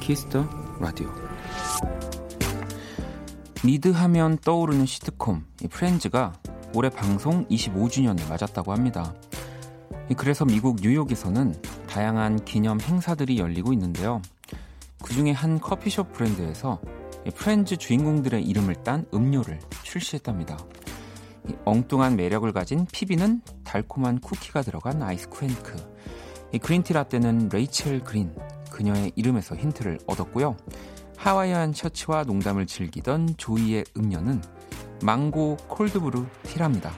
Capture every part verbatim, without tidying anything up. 키스터 라디오. 미드하면 떠오르는 시트콤 이 프렌즈가 올해 방송 이십오 주년을 맞았다고 합니다. 그래서 미국 뉴욕에서는 다양한 기념 행사들이 열리고 있는데요. 그중에 한 커피숍 브랜드에서 프렌즈 주인공들의 이름을 딴 음료를 출시했답니다. 이 엉뚱한 매력을 가진 피비는 달콤한 쿠키가 들어간 아이스 쿠앤크, 이 그린티 라떼는 레이첼 그린, 그녀의 이름에서 힌트를 얻었고요. 하와이안 셔츠와 농담을 즐기던 조이의 음료는 망고 콜드브루 티랍니다.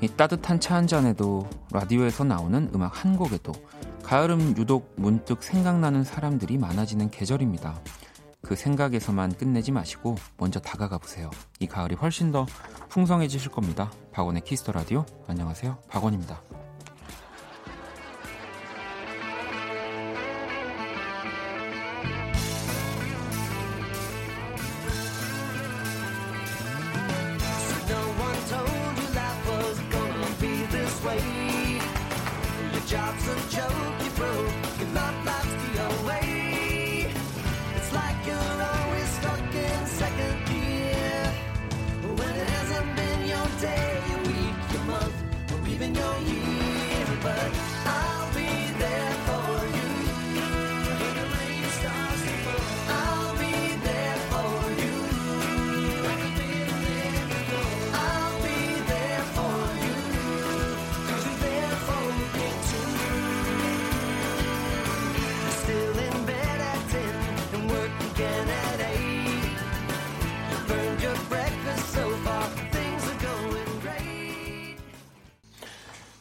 이 따뜻한 차 한 잔에도 라디오에서 나오는 음악 한 곡에도 가을은 유독 문득 생각나는 사람들이 많아지는 계절입니다. 그 생각에서만 끝내지 마시고 먼저 다가가 보세요. 이 가을이 훨씬 더 풍성해지실 겁니다. 박원의 키스더 라디오. 안녕하세요, 박원입니다.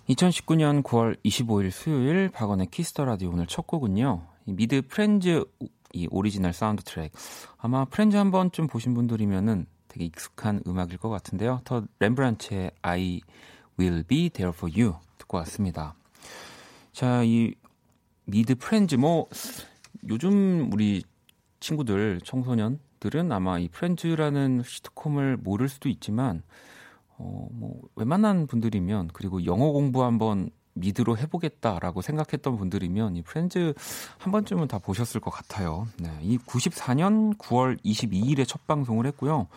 이천십구 년 구월 이십오 일 수요일 박원의 키스더 라디오. 오늘 첫 곡은요, 미드 프렌즈 이 오리지널 사운드 트랙. 아마 프렌즈 한 번쯤 보신 분들이면은 되게 익숙한 음악일 것 같은데요. 더 렘브란츠의 I Will Be There For You 듣고 왔습니다. 자, 이 미드 프렌즈, 뭐 요즘 우리 친구들 청소년들은 아마 이 프렌즈라는 시트콤을 모를 수도 있지만 어, 뭐 웬만한 분들이면, 그리고 영어 공부 한번 미드로 해보겠다라고 생각했던 분들이면 이 프렌즈 한 번쯤은 다 보셨을 것 같아요. 네, 이 구십사 년 구월 이십이 일에 첫 방송을 했고요.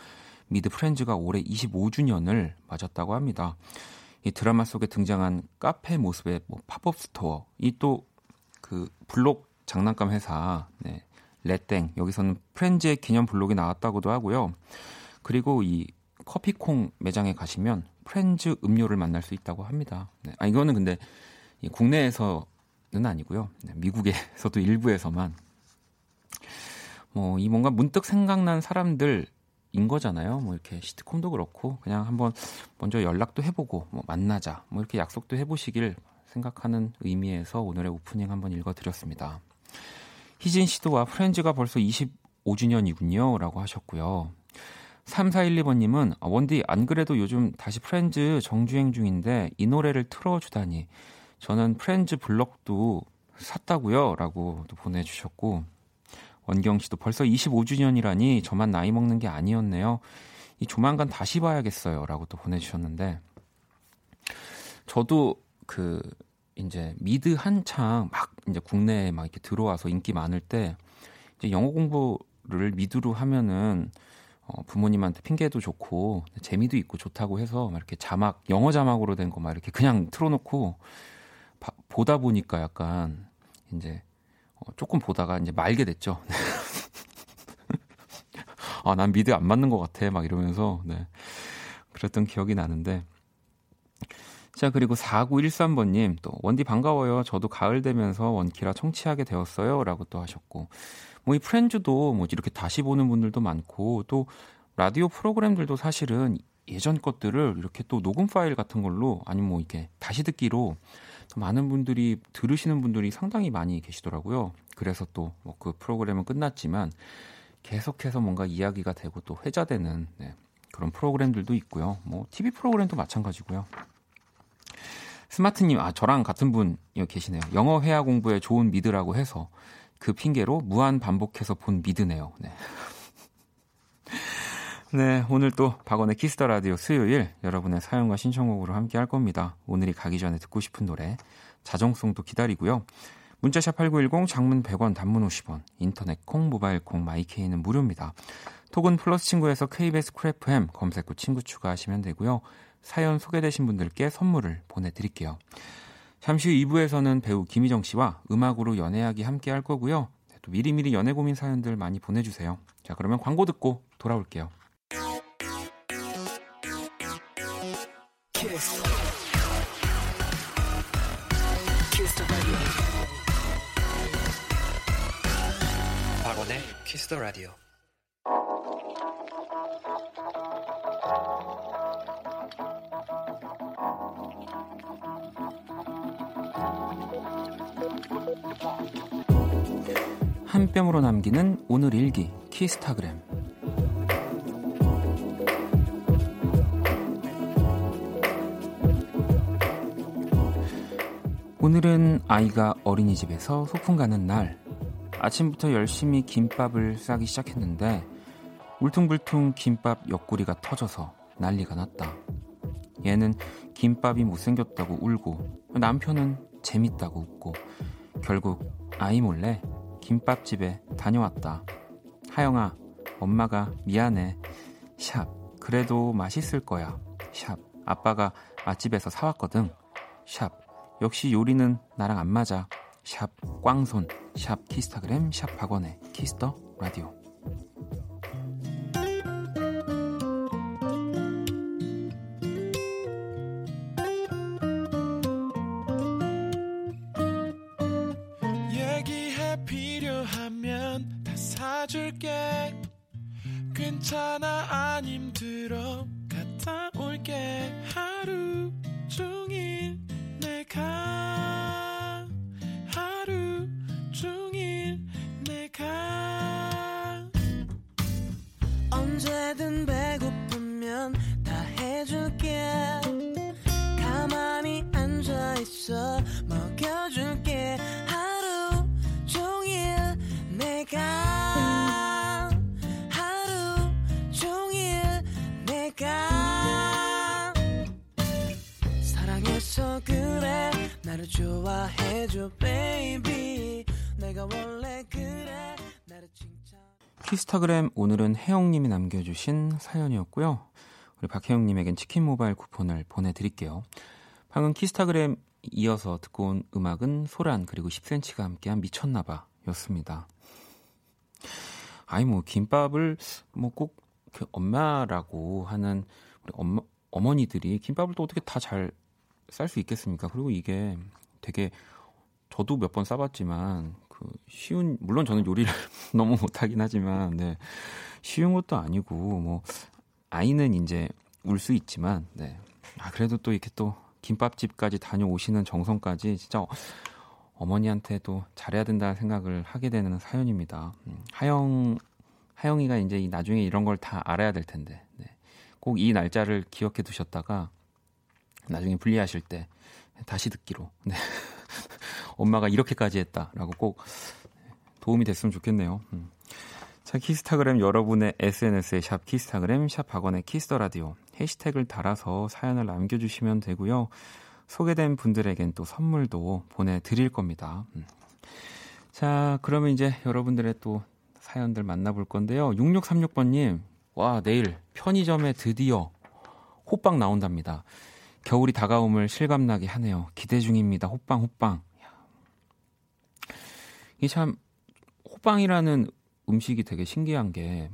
미드 프렌즈가 올해 이십오 주년을 맞았다고 합니다. 이 드라마 속에 등장한 카페 모습의 뭐 팝업 스토어, 이 또 그 블록 장난감 회사, 네, 레땡, 여기서는 프렌즈의 기념 블록이 나왔다고도 하고요. 그리고 이 커피콩 매장에 가시면 프렌즈 음료를 만날 수 있다고 합니다. 네. 아, 이거는 근데 국내에서는 아니고요. 네, 미국에서도 일부에서만. 뭐 이 뭔가 문득 생각난 사람들인 거잖아요. 뭐 이렇게 시트콤도 그렇고 그냥 한번 먼저 연락도 해보고 뭐 만나자, 뭐 이렇게 약속도 해보시길 생각하는 의미에서 오늘의 오프닝 한번 읽어드렸습니다. 희진 씨도 와, 프렌즈가 벌써 이십오 주년이군요 라고 하셨고요. 삼사일이 번님은 원디, 안 그래도 요즘 다시 프렌즈 정주행 중인데 이 노래를 틀어주다니, 저는 프렌즈 블럭도 샀다고요 라고 또 보내주셨고, 원경씨도 벌써 이십오 주년이라니 저만 나이 먹는 게 아니었네요. 이 조만간 다시 봐야겠어요 라고 또 보내주셨는데, 저도 그 이제 미드 한창 막 이제 국내에 막 이렇게 들어와서 인기 많을 때 이제 영어 공부를 미드로 하면은 어, 부모님한테 핑계도 좋고 재미도 있고 좋다고 해서 막 이렇게 자막, 영어 자막으로 된 거 막 이렇게 그냥 틀어놓고 바, 보다 보니까 약간 이제 어, 조금 보다가 이제 말게 됐죠. 아, 난 미드 안 맞는 것 같아 막 이러면서, 네, 그랬던 기억이 나는데. 자, 그리고 사구일삼 번님 또 원디 반가워요. 저도 가을 되면서 원키라 청취하게 되었어요 라고 또 하셨고, 뭐 이 프렌즈도 뭐 이렇게 다시 보는 분들도 많고, 또 라디오 프로그램들도 사실은 예전 것들을 이렇게 또 녹음 파일 같은 걸로, 아니면 뭐 이렇게 다시 듣기로 많은 분들이, 들으시는 분들이 상당히 많이 계시더라고요. 그래서 또 뭐 그 프로그램은 끝났지만 계속해서 뭔가 이야기가 되고 또 회자되는, 네, 그런 프로그램들도 있고요. 뭐 티비 프로그램도 마찬가지고요. 스마트님, 아 저랑 같은 분이 계시네요. 영어 회화 공부에 좋은 미드라고 해서 그 핑계로 무한 반복해서 본 미드네요. 네. 네, 오늘 또 박원의 키스더 라디오 수요일 여러분의 사연과 신청곡으로 함께 할 겁니다. 오늘이 가기 전에 듣고 싶은 노래, 자정송도 기다리고요. 문자샵 팔구일공, 장문 백 원, 단문 오십 원, 인터넷 콩, 모바일 콩, 마이케이는 무료입니다. 톡은 플러스 친구에서 케이비에스 크래프햄 검색 후 친구 추가하시면 되고요. 사연 소개되신 분들께 선물을 보내드릴게요. 잠시 후 이 부에서는 배우 김희정 씨와 음악으로 연애하기 함께 할 거고요. 또 미리미리 연애 고민 사연들 많이 보내주세요. 자, 그러면 광고 듣고 돌아올게요. 키스. 키스 더 라디오. 박원의 키스 더 라디오. 한 뼘으로 남기는 오늘 일기 키스타그램. 오늘은 아이가 어린이집에서 소풍 가는 날. 아침부터 열심히 김밥을 싸기 시작했는데 울퉁불퉁 김밥 옆구리가 터져서 난리가 났다. 얘는 김밥이 못생겼다고 울고, 남편은 재밌다고 웃고, 결국 아이 몰래 김밥집에 다녀왔다. 하영아, 엄마가 미안해. 샵, 그래도 맛있을 거야. 샵, 아빠가 맛집에서 사왔거든. 샵, 역시 요리는 나랑 안 맞아. 샵, 꽝손. 샵, 키스타그램. 샵, 박원의 키스더 라디오. 괜찮아, 안 힘들어. 갔다 올게. 하루 종일 내가 하루 종일 내가 언제든 배고프면 다 해줄게. 가만히 앉아있어 먹여줄게. 하루 종일 내가 그래, 나를 좋아해줘, baby. 내가 원래 그래, 나를 칭찬. 키스타그램 오늘은 혜영님이 남겨주신 사연이었고요. 우리 박혜영님에겐 치킨 모바일 쿠폰을 보내드릴게요. 방금 키스타그램 이어서 듣고 온 음악은 소란 그리고 십 센티미터가 함께한 미쳤나봐 였습니다. 아니 뭐 김밥을 뭐 꼭 그 엄마라고 하는 우리 엄마, 어머니들이 김밥을 또 어떻게 다 잘 쌀 수 있겠습니까? 그리고 이게 되게 저도 몇 번 싸봤지만 그 쉬운, 물론 저는 요리를 너무 못하긴 하지만 네, 쉬운 것도 아니고 뭐 아이는 이제 울 수 있지만 네, 아 그래도 또 이렇게 또 김밥집까지 다녀오시는 정성까지 진짜 어머니한테도 잘해야 된다는 생각을 하게 되는 사연입니다. 음, 하영 하영이가 이제 나중에 이런 걸 다 알아야 될 텐데 네, 꼭 이 날짜를 기억해 두셨다가 나중에 분리하실 때 다시 듣기로 네. 엄마가 이렇게까지 했다라고 꼭 도움이 됐으면 좋겠네요. 음. 자, 키스타그램 여러분의 에스엔에스에 샵 키스타그램, 샵 박원의 키스더라디오 해시태그를 달아서 사연을 남겨주시면 되고요. 소개된 분들에겐 또 선물도 보내드릴 겁니다. 음. 자, 그러면 이제 여러분들의 또 사연들 만나볼 건데요. 육육삼육 번님, 와, 내일 편의점에 드디어 호빵 나온답니다. 겨울이 다가옴을 실감나게 하네요. 기대 중입니다. 호빵, 호빵. 이게 참 호빵이라는 음식이 되게 신기한 게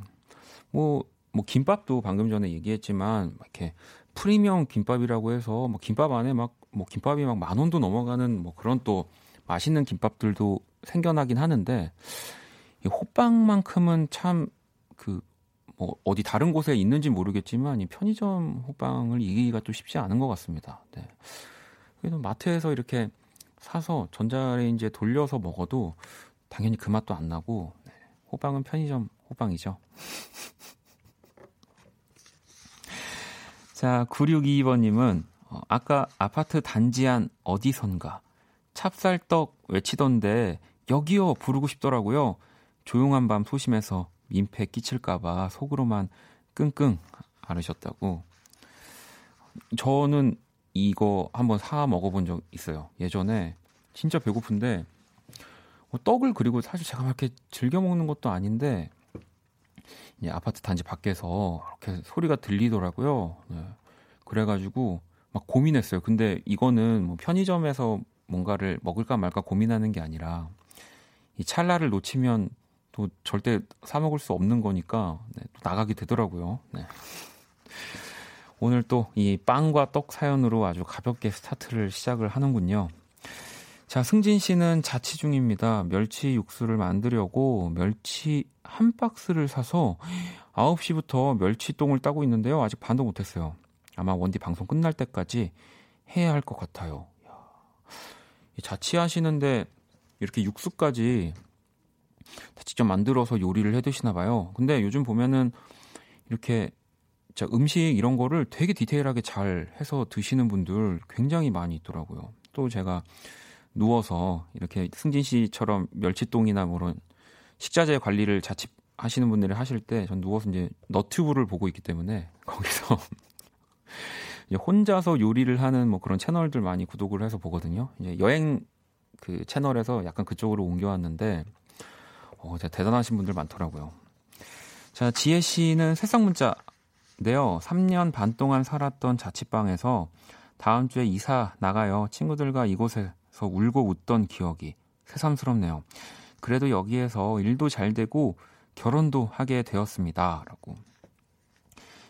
뭐 뭐 김밥도 방금 전에 얘기했지만 이렇게 프리미엄 김밥이라고 해서 뭐 김밥 안에 막 뭐 김밥이 막 만 원도 넘어가는 뭐 그런 또 맛있는 김밥들도 생겨나긴 하는데 이 호빵만큼은 참 그 뭐 어디 다른 곳에 있는지 모르겠지만 이 편의점 호빵을 이기기가 또 쉽지 않은 것 같습니다. 네. 그래서 마트에서 이렇게 사서 전자레인지에 돌려서 먹어도 당연히 그 맛도 안 나고 네. 호빵은 편의점 호빵이죠. 자, 구육이이 번님은 어, 아까 아파트 단지 안 어디선가 찹쌀떡 외치던데 여기요 부르고 싶더라고요. 조용한 밤 소심해서 민폐 끼칠까봐 속으로만 끙끙 앓으셨다고. 저는 이거 한번 사 먹어본 적 있어요. 예전에 진짜 배고픈데 떡을, 그리고 사실 제가 막 이렇게 즐겨 먹는 것도 아닌데 이제 아파트 단지 밖에서 이렇게 소리가 들리더라고요. 네. 그래가지고 막 고민했어요. 근데 이거는 뭐 편의점에서 뭔가를 먹을까 말까 고민하는 게 아니라 이 찰나를 놓치면 또 절대 사 먹을 수 없는 거니까 네, 또 나가게 되더라고요. 네. 오늘 또 이 빵과 떡 사연으로 아주 가볍게 스타트를 시작을 하는군요. 자, 승진 씨는 자취 중입니다. 멸치 육수를 만들려고 멸치 한 박스를 사서 아홉 시부터 멸치똥을 따고 있는데요. 아직 반도 못했어요. 아마 원디 방송 끝날 때까지 해야 할 것 같아요. 자취하시는데 이렇게 육수까지 다 직접 만들어서 요리를 해 드시나 봐요. 근데 요즘 보면은 이렇게 음식 이런 거를 되게 디테일하게 잘 해서 드시는 분들 굉장히 많이 있더라고요. 또 제가 누워서 이렇게 승진 씨처럼 멸치똥이나 그런 식자재 관리를 자취하시는 분들이 하실 때 전 누워서 이제 너튜브를 보고 있기 때문에 거기서 혼자서 요리를 하는 뭐 그런 채널들 많이 구독을 해서 보거든요. 이제 여행 그 채널에서 약간 그쪽으로 옮겨왔는데 어, 진짜 대단하신 분들 많더라고요. 자, 지혜 씨는 새싹 문자인데요. 삼 년 반 동안 살았던 자취방에서 다음 주에 이사 나가요. 친구들과 이곳에서 울고 웃던 기억이 새삼스럽네요. 그래도 여기에서 일도 잘 되고 결혼도 하게 되었습니다. 라고.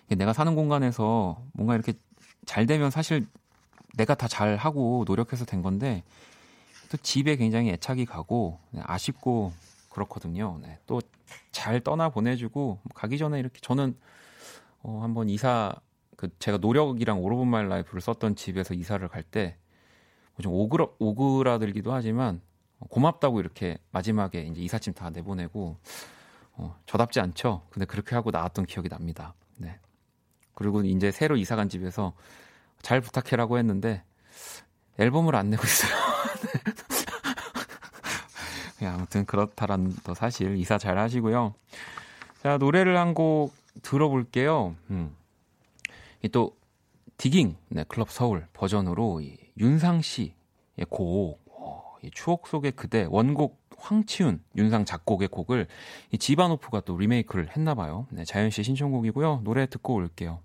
내가 사는 공간에서 뭔가 이렇게 잘 되면 사실 내가 다 잘하고 노력해서 된 건데 또 집에 굉장히 애착이 가고 아쉽고 그렇거든요. 네, 또 잘 떠나 보내주고 가기 전에 이렇게 저는 어, 한번 이사 그 제가 노력이랑 All of My Life를 썼던 집에서 이사를 갈 때 좀 오그라, 오그라들기도 하지만 고맙다고 이렇게 마지막에 이제 이삿짐 다 내보내고 어, 저답지 않죠. 근데 그렇게 하고 나왔던 기억이 납니다. 네. 그리고 이제 새로 이사간 집에서 잘 부탁해라고 했는데 앨범을 안 내고 있어요. 아무튼 그렇다라는 또 사실. 이사 잘 하시고요. 자, 노래를 한 곡 들어볼게요. 음. 이 또 디깅 네, 클럽 서울 버전으로 이 윤상 씨의 곡 어, 이 추억 속의 그대, 원곡 황치훈, 윤상 작곡의 곡을 이 지바노프가 또 리메이크를 했나 봐요. 네, 자연 씨 신청곡이고요. 노래 듣고 올게요.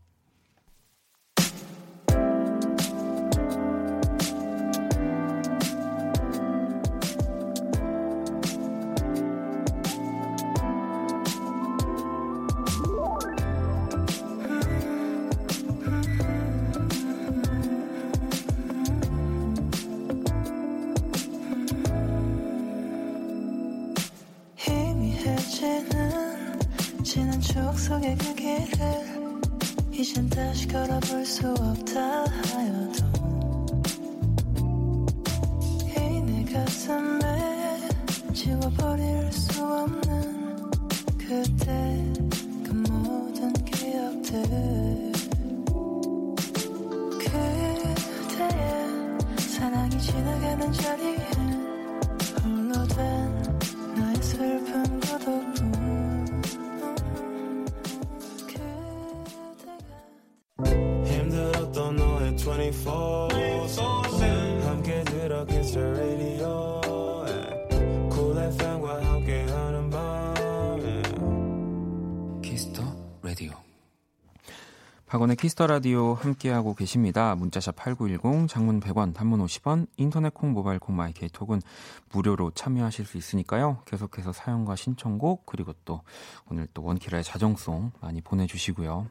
박원의 키스터라디오 함께하고 계십니다. 문자샵 팔구일공, 장문 백 원, 단문 오십 원, 인터넷 콩, 모바일 콩, 마이 케이톡은 무료로 참여하실 수 있으니까요. 계속해서 사연과 신청곡, 그리고 또 오늘 또 원키라의 자정송 많이 보내주시고요.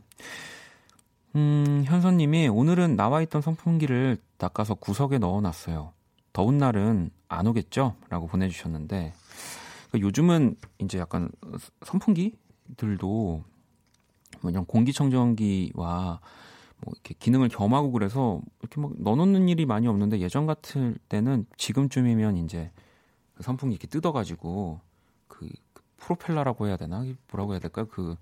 음, 현선님이 오늘은 나와있던 선풍기를 닦아서 구석에 넣어놨어요. 더운 날은 안 오겠죠? 라고 보내주셨는데, 그러니까 요즘은 이제 약간 선풍기들도 그냥 공기청정기와 뭐 이렇게 기능을 겸하고 그래서 이렇게 막 넣어놓는 일이 많이 없는데, 예전 같을 때는 지금쯤이면 이제 그 선풍기 이렇게 뜯어가지고 그, 그 프로펠러라고 해야 되나? 뭐라고 해야 될까요? 그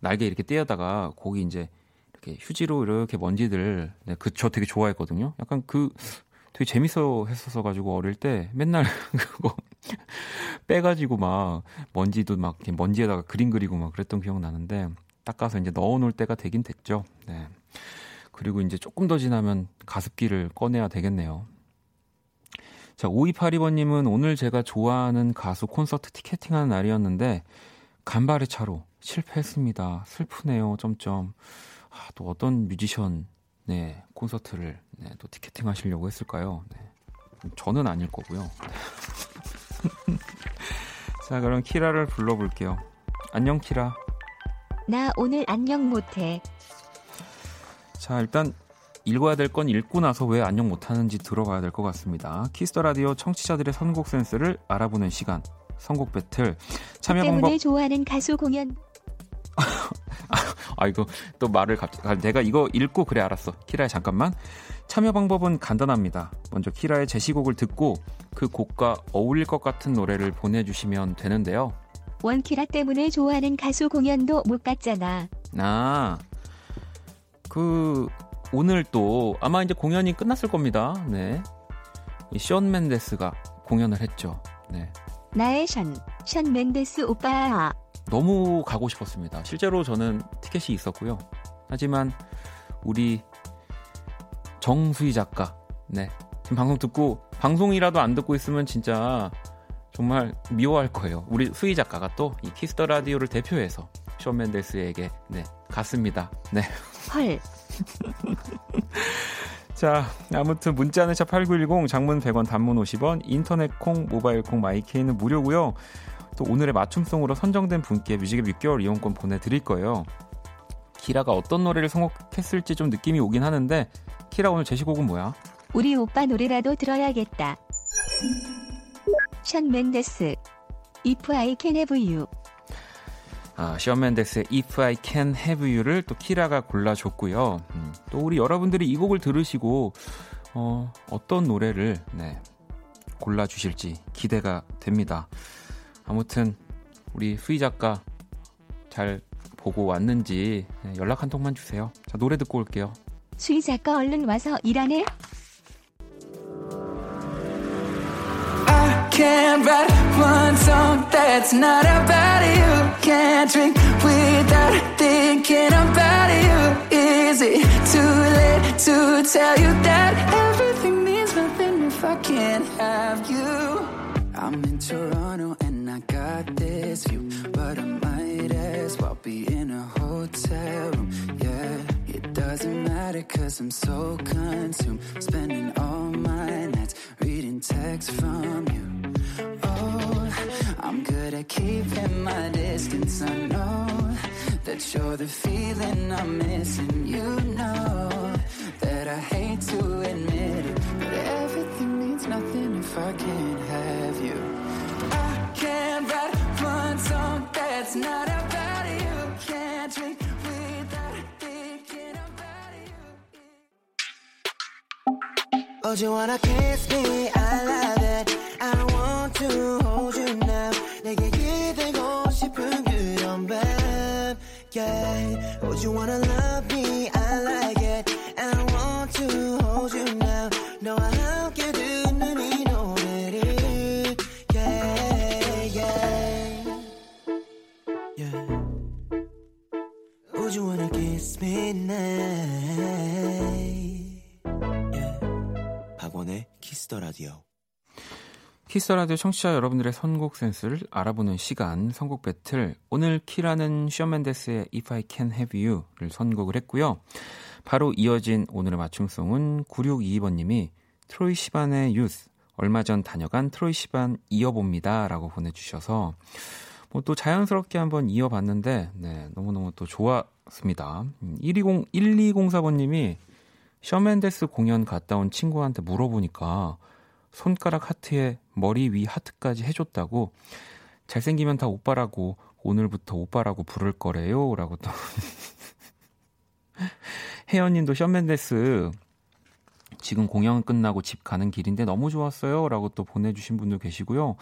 날개 이렇게 떼어다가 거기 이제 이렇게 휴지로 이렇게 먼지들, 네, 그 저 되게 좋아했거든요. 약간 그 되게 재밌어 했었어가지고 어릴 때 맨날 그거 빼가지고 막 먼지도 막 먼지에다가 그림 그리고 막 그랬던 기억 나는데 닦아서 이제 넣어놓을 때가 되긴 됐죠. 네. 그리고 이제 조금 더 지나면 가습기를 꺼내야 되겠네요. 자, 오이팔이 번님은 오늘 제가 좋아하는 가수 콘서트 티켓팅하는 날이었는데 간발의 차로 실패했습니다. 슬프네요. 점점. 아, 또 어떤 뮤지션 네, 콘서트를 네, 또 티켓팅 하시려고 했을까요? 네. 저는 아닐 거고요. 자, 그럼 키라를 불러볼게요. 안녕 키라. 나 오늘 안녕 못해. 자, 일단 읽어야 될 건 읽고 나서 왜 안녕 못하는지 들어봐야 될 것 같습니다. 키스더라디오 청취자들의 선곡 센스를 알아보는 시간 선곡 배틀 참여 방법 때문에 좋아하는 가수 공연 아 이거 또 말을 갑자기 내가 이거 읽고 그래 알았어 키라야 잠깐만. 참여 방법은 간단합니다. 먼저 키라의 제시곡을 듣고 그 곡과 어울릴 것 같은 노래를 보내주시면 되는데요. 원키라 때문에 좋아하는 가수 공연도 못 갔잖아. 아, 그 오늘 또 아마 이제 공연이 끝났을 겁니다. 네, 션 맨데스가 공연을 했죠. 네, 나의 션, 션 맨데스 오빠야. 너무 가고 싶었습니다. 실제로 저는 티켓이 있었고요. 하지만 우리 정수희 작가, 네, 지금 방송 듣고 방송이라도 안 듣고 있으면 진짜. 정말 미워할 거예요. 우리 수희 작가가 또 이 키스더 라디오를 대표해서 션 맨데스에게 네, 갔습니다. 네. 헐. 자, 아무튼 문자는 샵 팔구일공, 장문 백 원, 단문 오십 원, 인터넷 콩, 모바일 콩, 마이케이는 무료고요. 또 오늘의 맞춤송으로 선정된 분께 뮤직앱 육 개월 이용권 보내드릴 거예요. 키라가 어떤 노래를 선곡했을지 좀 느낌이 오긴 하는데 키라 오늘 제시곡은 뭐야? 우리 오빠 노래라도 들어야겠다. 션 맨데스 If I Can Have You. 아, 션 맨데스의 If I Can Have You를 또 키라가 골라줬고요. 음, 또 우리 여러분들이 이 곡을 들으시고 어, 어떤 노래를 네, 골라주실지 기대가 됩니다. 아무튼 우리 수희 작가 잘 보고 왔는지 네, 연락 한 통만 주세요. 자, 노래 듣고 올게요. 수희 작가 얼른 와서 일하네. Can't write one song that's not about you. Can't drink without thinking about you. Is it too late to tell you that everything means nothing if I can't have you? I'm in Toronto and I got this view, but I might as well be in a hotel room, yeah. It doesn't matter cause I'm so consumed, spending all my nights reading texts from you. Oh, I'm good at keeping my distance. I know that you're the feeling I'm missing. You know that I hate to admit it, but everything means nothing if I can't have you. I can't write one song that's not about you. Can't drink without thinking about you. Oh, do you wanna kiss me? I love it. I want to hold you now. 내게 기대고 싶은 그런 밤. Yeah. Would you wanna love me? I like it. I want to hold you now. 너와 함께 듣는 이 노래를. Yeah, yeah. Yeah. Would you wanna kiss me now? Yeah. 박원의 키스더 라디오. 키스라디오 청취자 여러분들의 선곡 센스를 알아보는 시간 선곡 배틀. 오늘 키라는 션 맨데스의 If I Can Have You를 선곡을 했고요. 바로 이어진 오늘의 맞춤송은 구육이이 번님이 트로이 시반의 Youth 얼마 전 다녀간 트로이 시반 이어봅니다 라고 보내주셔서 뭐 또 자연스럽게 한번 이어봤는데 네, 너무너무 또 좋았습니다. 일이공, 일이공사 번님이 션 맨데스 공연 갔다 온 친구한테 물어보니까 손가락 하트에 머리 위 하트까지 해줬다고 잘생기면 다 오빠라고 오늘부터 오빠라고 부를 거래요 라고 또 혜연님도 션 맨데스 지금 공연 끝나고 집 가는 길인데 너무 좋았어요 라고 또 보내주신 분들 계시고요.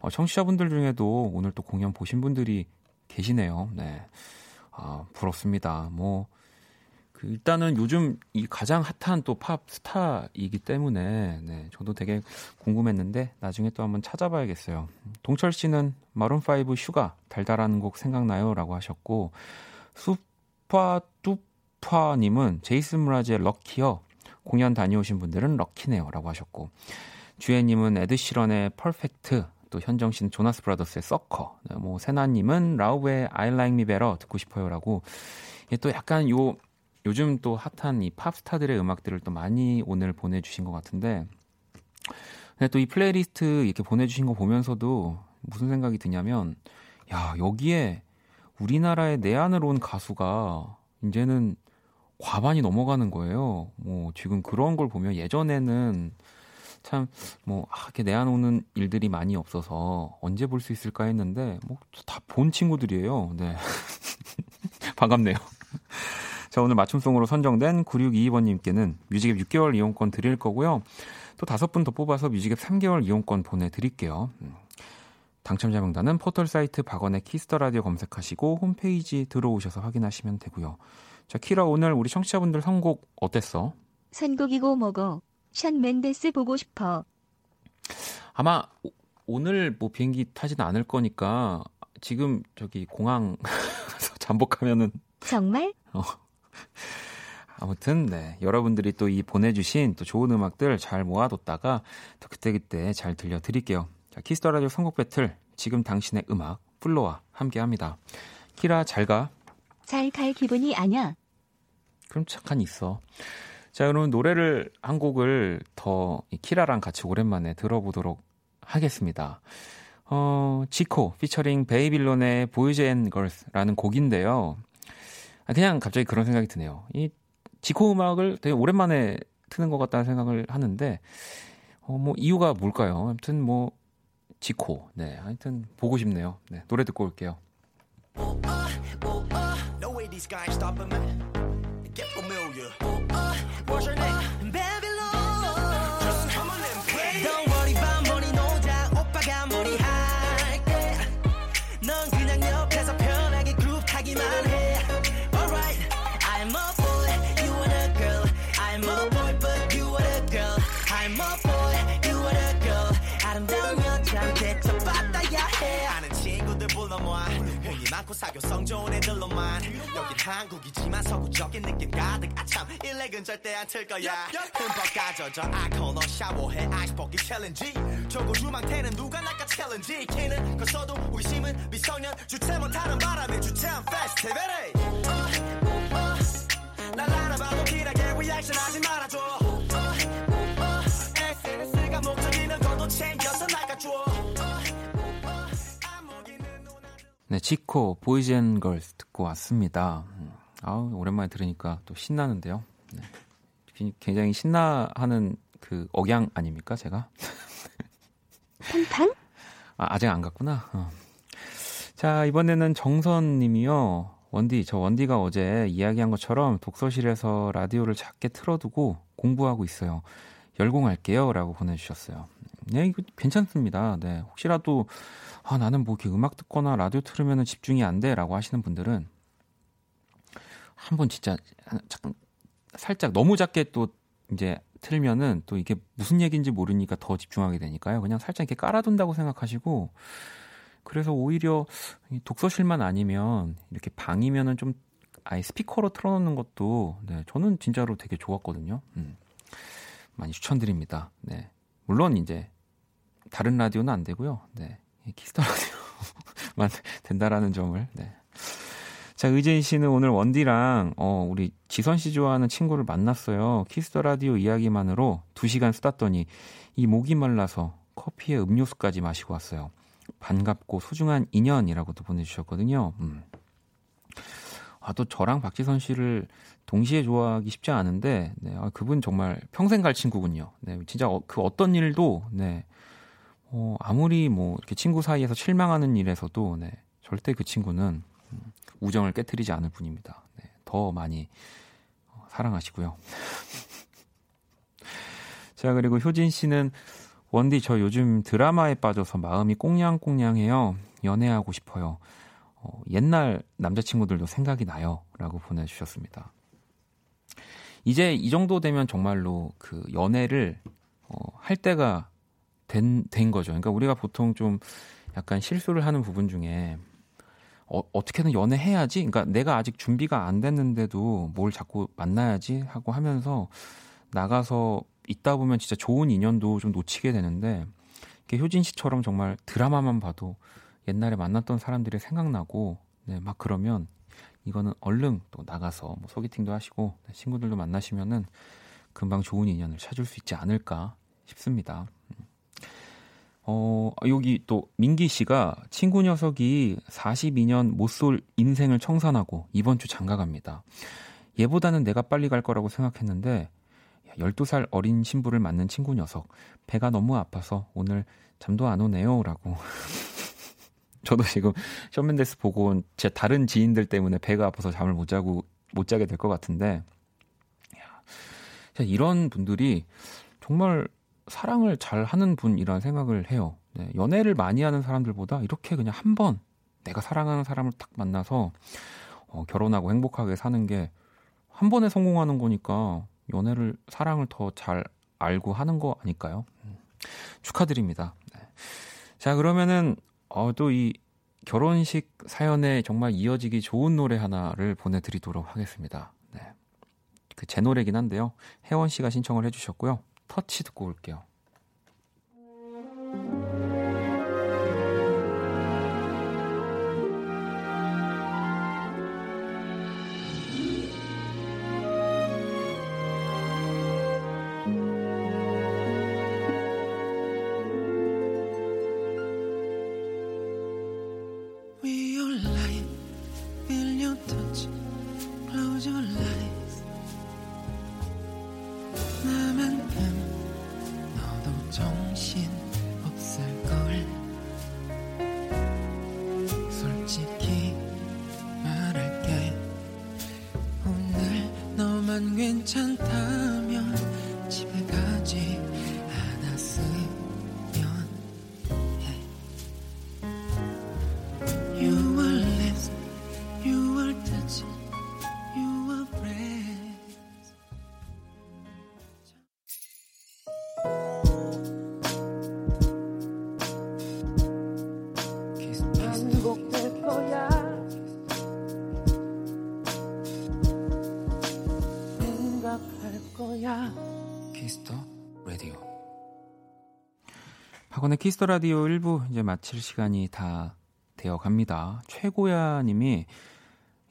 어, 청취자분들 중에도 오늘 또 공연 보신 분들이 계시네요. 네, 아, 부럽습니다. 뭐 그 일단은 요즘 이 가장 핫한 또 팝 스타이기 때문에 네, 저도 되게 궁금했는데 나중에 또 한번 찾아봐야겠어요. 동철 씨는 마룬 파이브 슈가 달달한 곡 생각나요? 라고 하셨고, 수파뚜파 님은 제이슨 무라지의 럭키요. 공연 다녀오신 분들은 럭키네요. 라고 하셨고, 주혜 님은 에드시런의 퍼펙트, 또 현정 씨는 조나스 브라더스의 서커, 뭐 세나 님은 라우브의 I Like Me Better 듣고 싶어요. 라고, 이게 또 약간 요 요즘 또 핫한 이 팝스타들의 음악들을 또 많이 오늘 보내주신 것 같은데, 근데 또 이 플레이리스트 이렇게 보내주신 거 보면서도 무슨 생각이 드냐면, 야, 여기에 우리나라의 내한을 온 가수가 이제는 과반이 넘어가는 거예요. 뭐 지금 그런 걸 보면 예전에는 참 뭐 아, 이렇게 내한 오는 일들이 많이 없어서 언제 볼 수 있을까 했는데 뭐 다 본 친구들이에요. 네, 반갑네요. 자, 오늘 맞춤송으로 선정된 구육이이 번님께는 뮤직앱 육 개월 이용권 드릴 거고요. 또 다섯 분 더 뽑아서 뮤직앱 삼 개월 이용권 보내드릴게요. 당첨자 명단은 포털사이트 박원의 키스터라디오 검색하시고 홈페이지 들어오셔서 확인하시면 되고요. 자, 키라, 오늘 우리 청취자분들 선곡 어땠어? 선곡이고 뭐고 션 멘데스 보고 싶어. 아마 오, 오늘 뭐 비행기 타진 않을 거니까 지금 저기 공항 잠복하면은 정말? 어. 아무튼 네, 여러분들이 또 이 보내주신 또 좋은 음악들 잘 모아뒀다가 또 그때그때 잘 들려드릴게요. 자, 키스더라디오 선곡 배틀, 지금 당신의 음악 플로와 함께합니다. 키라, 잘가. 잘 갈 기분이 아냐. 그럼 착한 있어. 자, 그러면 노래를 한 곡을 더 키라랑 같이 오랜만에 들어보도록 하겠습니다. 어, 지코 피처링 베이빌론의 보이즈 앤 걸스라는 곡인데요. 그냥 갑자기 그런 생각이 드네요. 이 지코 음악을 되게 오랜만에 트는 것 같다는 생각을 하는데, 어, 뭐 이유가 뭘까요? 아무튼 뭐 지코, 네, 하여튼 보고 싶네요. 네, 노래 듣고 올게요. 사교성 좋은 애들로만 여긴 한국이지만 서구적인 느낌 가득 아참 일렉은 절대 안 틀 거야 흠뻑 가져져 아코너 샤워해 아이스 버킷 챌린지 저거 유망태는 누가 날까 챌린지 키는 커서도 의심은 미성년 주체 못하는 바람에 주체한 페스티벌에 날 알아봐도 길하게 리액션 하지 말아줘 에스엔에스가 목적이는 것도 챙겨서 낚아줘. 네, 지코 보이즈 앤 걸스 듣고 왔습니다. 아우, 오랜만에 들으니까 또 신나는데요. 네. 굉장히 신나하는 그 억양 아닙니까, 제가? 팡팡? 아, 아직 안 갔구나. 어. 자, 이번에는 정선 님이요. 원디, 저 원디가 어제 이야기한 것처럼 독서실에서 라디오를 작게 틀어두고 공부하고 있어요. 열공할게요. 라고 보내주셨어요. 네, 이거 괜찮습니다. 네, 혹시라도 아, 나는 뭐 이렇게 음악 듣거나 라디오 틀으면 집중이 안 돼 라고 하시는 분들은 한번 진짜 잠깐 살짝 너무 작게 또 이제 틀면은 또 이게 무슨 얘기인지 모르니까 더 집중하게 되니까요. 그냥 살짝 이렇게 깔아둔다고 생각하시고, 그래서 오히려 독서실만 아니면 이렇게 방이면은 좀 아예 스피커로 틀어놓는 것도 네, 저는 진짜로 되게 좋았거든요. 음. 많이 추천드립니다. 네. 물론 이제 다른 라디오는 안 되고요. 네. 키스터 라디오만 된다라는 점을. 네. 자, 의재희 씨는 오늘 원디랑 어, 우리 지선 씨 좋아하는 친구를 만났어요. 키스터 라디오 이야기만으로 두 시간 쓰다 떠니 이 목이 말라서 커피에 음료수까지 마시고 왔어요. 반갑고 소중한 인연이라고도 보내주셨거든요. 음. 아, 또 저랑 박지선 씨를 동시에 좋아하기 쉽지 않은데, 네, 아, 그분 정말 평생 갈 친구군요. 네, 진짜 어, 그 어떤 일도, 네, 어, 아무리 뭐 이렇게 친구 사이에서 실망하는 일에서도, 네, 절대 그 친구는 우정을 깨트리지 않을 분입니다. 네, 더 많이 어, 사랑하시고요. 자, 그리고 효진 씨는 원디, 저 요즘 드라마에 빠져서 마음이 꽁냥꽁냥해요. 연애하고 싶어요. 어, 옛날 남자친구들도 생각이 나요. 라고 보내주셨습니다. 이제 이 정도 되면 정말로 그 연애를 어, 할 때가 된, 된 거죠. 그러니까 우리가 보통 좀 약간 실수를 하는 부분 중에 어, 어떻게든 연애해야지. 그러니까 내가 아직 준비가 안 됐는데도 뭘 자꾸 만나야지 하고 하면서 나가서 있다 보면 진짜 좋은 인연도 좀 놓치게 되는데, 이렇게 효진 씨처럼 정말 드라마만 봐도 옛날에 만났던 사람들이 생각나고, 네, 막 그러면 이거는 얼른 또 나가서 뭐 소개팅도 하시고 친구들도 만나시면은 금방 좋은 인연을 찾을 수 있지 않을까 싶습니다. 어, 여기 또 민기 씨가 친구 녀석이 사십이 년 못 쏠 인생을 청산하고 이번 주 장가 갑니다. 얘보다는 내가 빨리 갈 거라고 생각했는데 열두 살 어린 신부를 만난 친구 녀석 배가 너무 아파서 오늘 잠도 안 오네요 라고. 저도 지금 션 맨데스 보고 온 제 다른 지인들 때문에 배가 아파서 잠을 못 자고 못 자게 될 것 같은데, 이런 분들이 정말 사랑을 잘 하는 분이라는 생각을 해요. 네, 연애를 많이 하는 사람들보다 이렇게 그냥 한 번 내가 사랑하는 사람을 딱 만나서 어, 결혼하고 행복하게 사는 게 한 번에 성공하는 거니까 연애를 사랑을 더 잘 알고 하는 거 아닐까요? 음, 축하드립니다. 네. 자, 그러면은 어, 또 이 결혼식 사연에 정말 이어지기 좋은 노래 하나를 보내드리도록 하겠습니다. 네. 그 제 노래긴 한데요. 혜원 씨가 신청을 해주셨고요. 터치 듣고 올게요. 박원의 키스더 라디오 일 부 이제 마칠 시간이 다 되어 갑니다. 최고야 님이,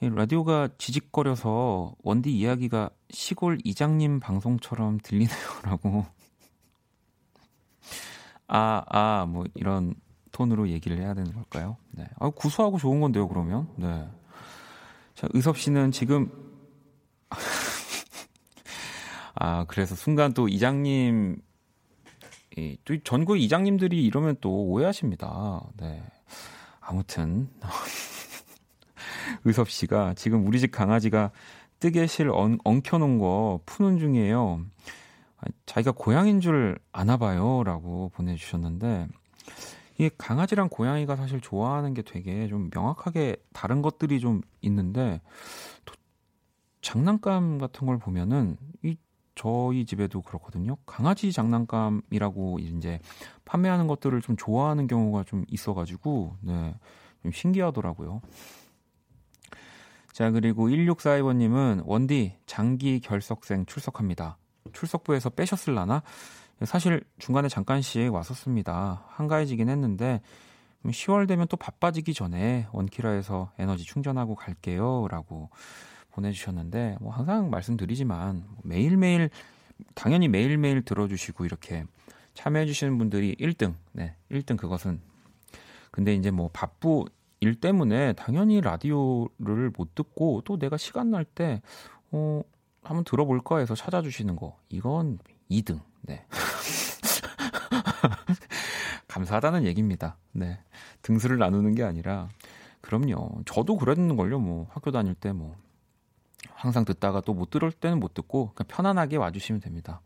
라디오가 지직거려서 원디 이야기가 시골 이장님 방송처럼 들리네요라고. 아, 아, 뭐 이런 톤으로 얘기를 해야 되는 걸까요? 네. 아, 구수하고 좋은 건데요, 그러면. 네. 자, 의섭 씨는 지금 아, 그래서 순간 또 이장님, 또 전국 이장님들이 이러면 또 오해하십니다. 네. 아무튼 의섭 씨가 지금 우리 집 강아지가 뜨개실 엉, 엉켜놓은 거 푸는 중이에요. 자기가 고양인 줄 아나 봐요라고 보내주셨는데, 이게 강아지랑 고양이가 사실 좋아하는 게 되게 좀 명확하게 다른 것들이 좀 있는데, 또 장난감 같은 걸 보면은 이 저희 집에도 그렇거든요. 강아지 장난감이라고 이제 판매하는 것들을 좀 좋아하는 경우가 좀 있어가지고, 네, 좀 신기하더라고요. 자, 그리고 일육사이 번님은 원디 장기 결석생 출석합니다. 출석부에서 빼셨을라나? 사실 중간에 잠깐씩 왔었습니다. 한가해지긴 했는데 시월 되면 또 바빠지기 전에 원키라에서 에너지 충전하고 갈게요 라고 보내주셨는데, 뭐 항상 말씀드리지만 매일매일, 당연히 매일매일 들어주시고 이렇게 참여해주시는 분들이 일 등, 네, 일 등 그것은. 근데 이제 뭐 바쁘 일 때문에 당연히 라디오를 못 듣고 또 내가 시간 날 때 어, 한번 들어볼까 해서 찾아주시는 거, 이건 이 등. 네. 감사하다는 얘기입니다. 네. 등수를 나누는 게 아니라. 그럼요. 저도 그랬는걸요. 뭐 학교 다닐 때 뭐 항상 듣다가 또 못 들을 때는 못 듣고 그냥 편안하게 와주시면 됩니다.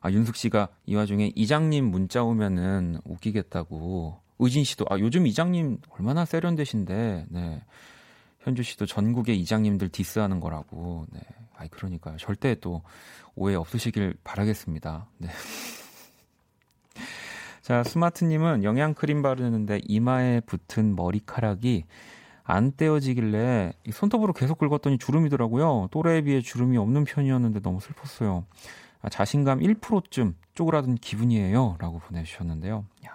아, 윤숙 씨가 이 와중에 이장님 문자 오면은 웃기겠다고. 의진 씨도 아, 요즘 이장님 얼마나 세련되신데. 네. 현주 씨도 전국의 이장님들 디스하는 거라고. 네. 아, 아, 그러니까요. 절대 또 오해 없으시길 바라겠습니다. 네. 자, 스마트님은 영양크림 바르는데 이마에 붙은 머리카락이 안 떼어지길래 손톱으로 계속 긁었더니 주름이더라고요. 또래에 비해 주름이 없는 편이었는데 너무 슬펐어요. 아, 자신감 일 퍼센트쯤 쪼그라든 기분이에요. 라고 보내주셨는데요. 야,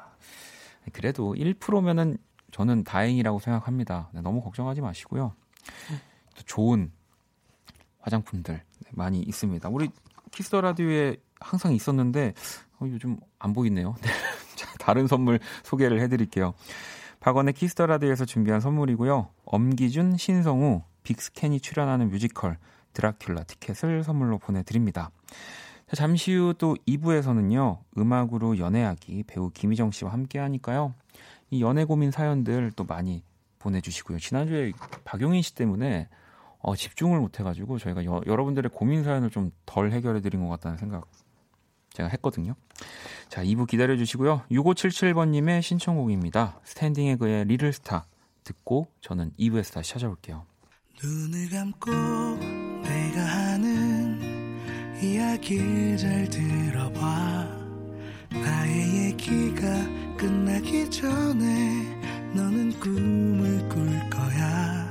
그래도 일 퍼센트면은 저는 다행이라고 생각합니다. 네, 너무 걱정하지 마시고요. 또 좋은 화장품들 많이 있습니다. 우리 키스더 라디오에 항상 있었는데 어, 요즘 안 보이네요. 네. 다른 선물 소개를 해드릴게요. 박원의 키스더 라디오에서 준비한 선물이고요. 엄기준, 신성우, 빅스캔이 출연하는 뮤지컬 드라큘라 티켓을 선물로 보내드립니다. 자, 잠시 후 또 이 부에서는요. 음악으로 연애하기 배우 김희정 씨와 함께 하니까요. 이 연애 고민 사연들 또 많이 보내주시고요. 지난주에 박용인 씨 때문에 어, 집중을 못해가지고 저희가 여, 여러분들의 고민 사연을 좀 덜 해결해드린 것 같다는 생각 제가 했거든요. 자, 이 부 기다려주시고요. 육오칠칠 번님의 신청곡입니다. 스탠딩 에그의 리틀 스타 듣고 저는 이 부에서 다시 찾아올게요. 눈을 감고 내가 하는 이야기를 잘 들어봐. 나의 얘기가 끝나기 전에 너는 꿈을 꿀 거야.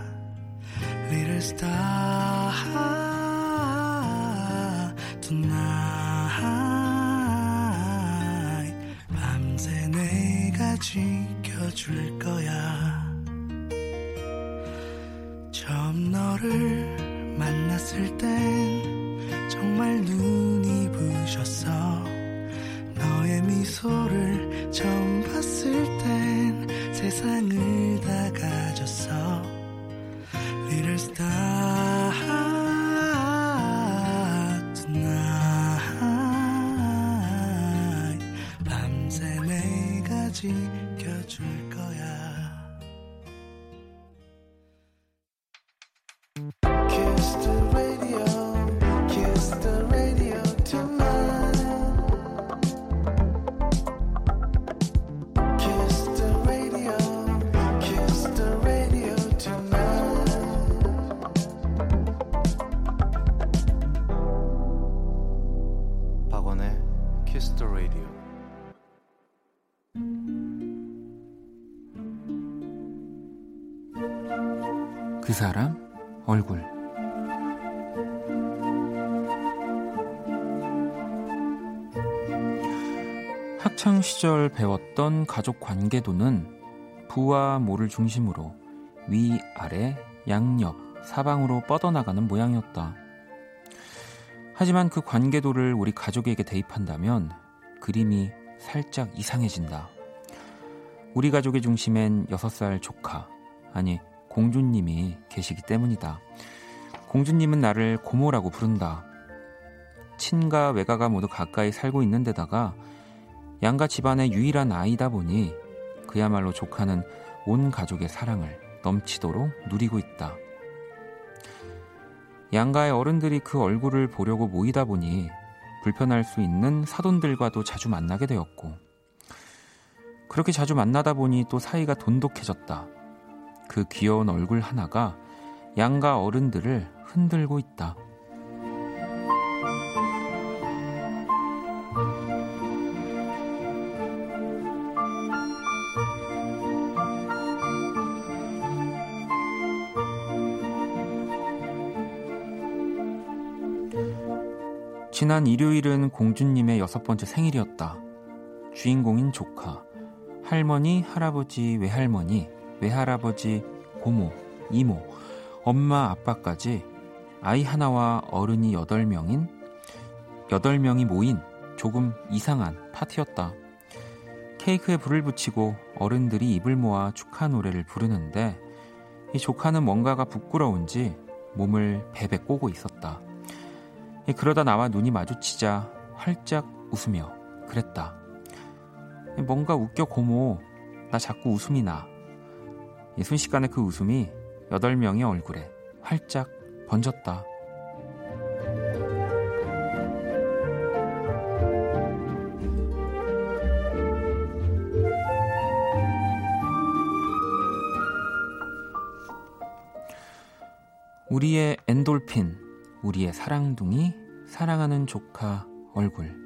Little star tonight 밤새 내가 지켜줄 거야. 처음 너를 만났을 땐 정말 눈이 부셨어. 너의 미소를 처음 봤을 땐 세상을 다 가졌어. Little star tonight 밤새 내가 지켜줄 거야. Kiss the radio, kiss the radio tonight. Kiss the radio, kiss the radio tonight. 그 사람 얼굴. 학창 시절 배웠던 가족 관계도는 부와 모를 중심으로 위, 아래, 양옆, 사방으로 뻗어나가는 모양이었다. 하지만 그 관계도를 우리 가족에게 대입한다면 그림이 살짝 이상해진다. 우리 가족의 중심엔 여섯 살 조카, 아니 공주님이 계시기 때문이다. 공주님은 나를 고모라고 부른다. 친가 외가가 모두 가까이 살고 있는 데다가 양가 집안의 유일한 아이다 보니 그야말로 조카는 온 가족의 사랑을 넘치도록 누리고 있다. 양가의 어른들이 그 얼굴을 보려고 모이다 보니 불편할 수 있는 사돈들과도 자주 만나게 되었고, 그렇게 자주 만나다 보니 또 사이가 돈독해졌다. 그 귀여운 얼굴 하나가 양가 어른들을 흔들고 있다. 지난 일요일은 공주님의 여섯 번째 생일이었다. 주인공인 조카, 할머니, 할아버지, 외할머니, 외할아버지, 고모, 이모, 엄마, 아빠까지 아이 하나와 어른이 여덟 명인, 여덟 명이 모인 조금 이상한 파티였다. 케이크에 불을 붙이고 어른들이 입을 모아 축하 노래를 부르는데 이 조카는 뭔가가 부끄러운지 몸을 베베 꼬고 있었다. 그러다 나와 눈이 마주치자 활짝 웃으며 그랬다. 뭔가 웃겨 고모, 나 자꾸 웃음이 나. 순식간에 그 웃음이 여덟 명의 얼굴에 활짝 번졌다. 우리의 엔돌핀, 우리의 사랑둥이, 사랑하는 조카 얼굴.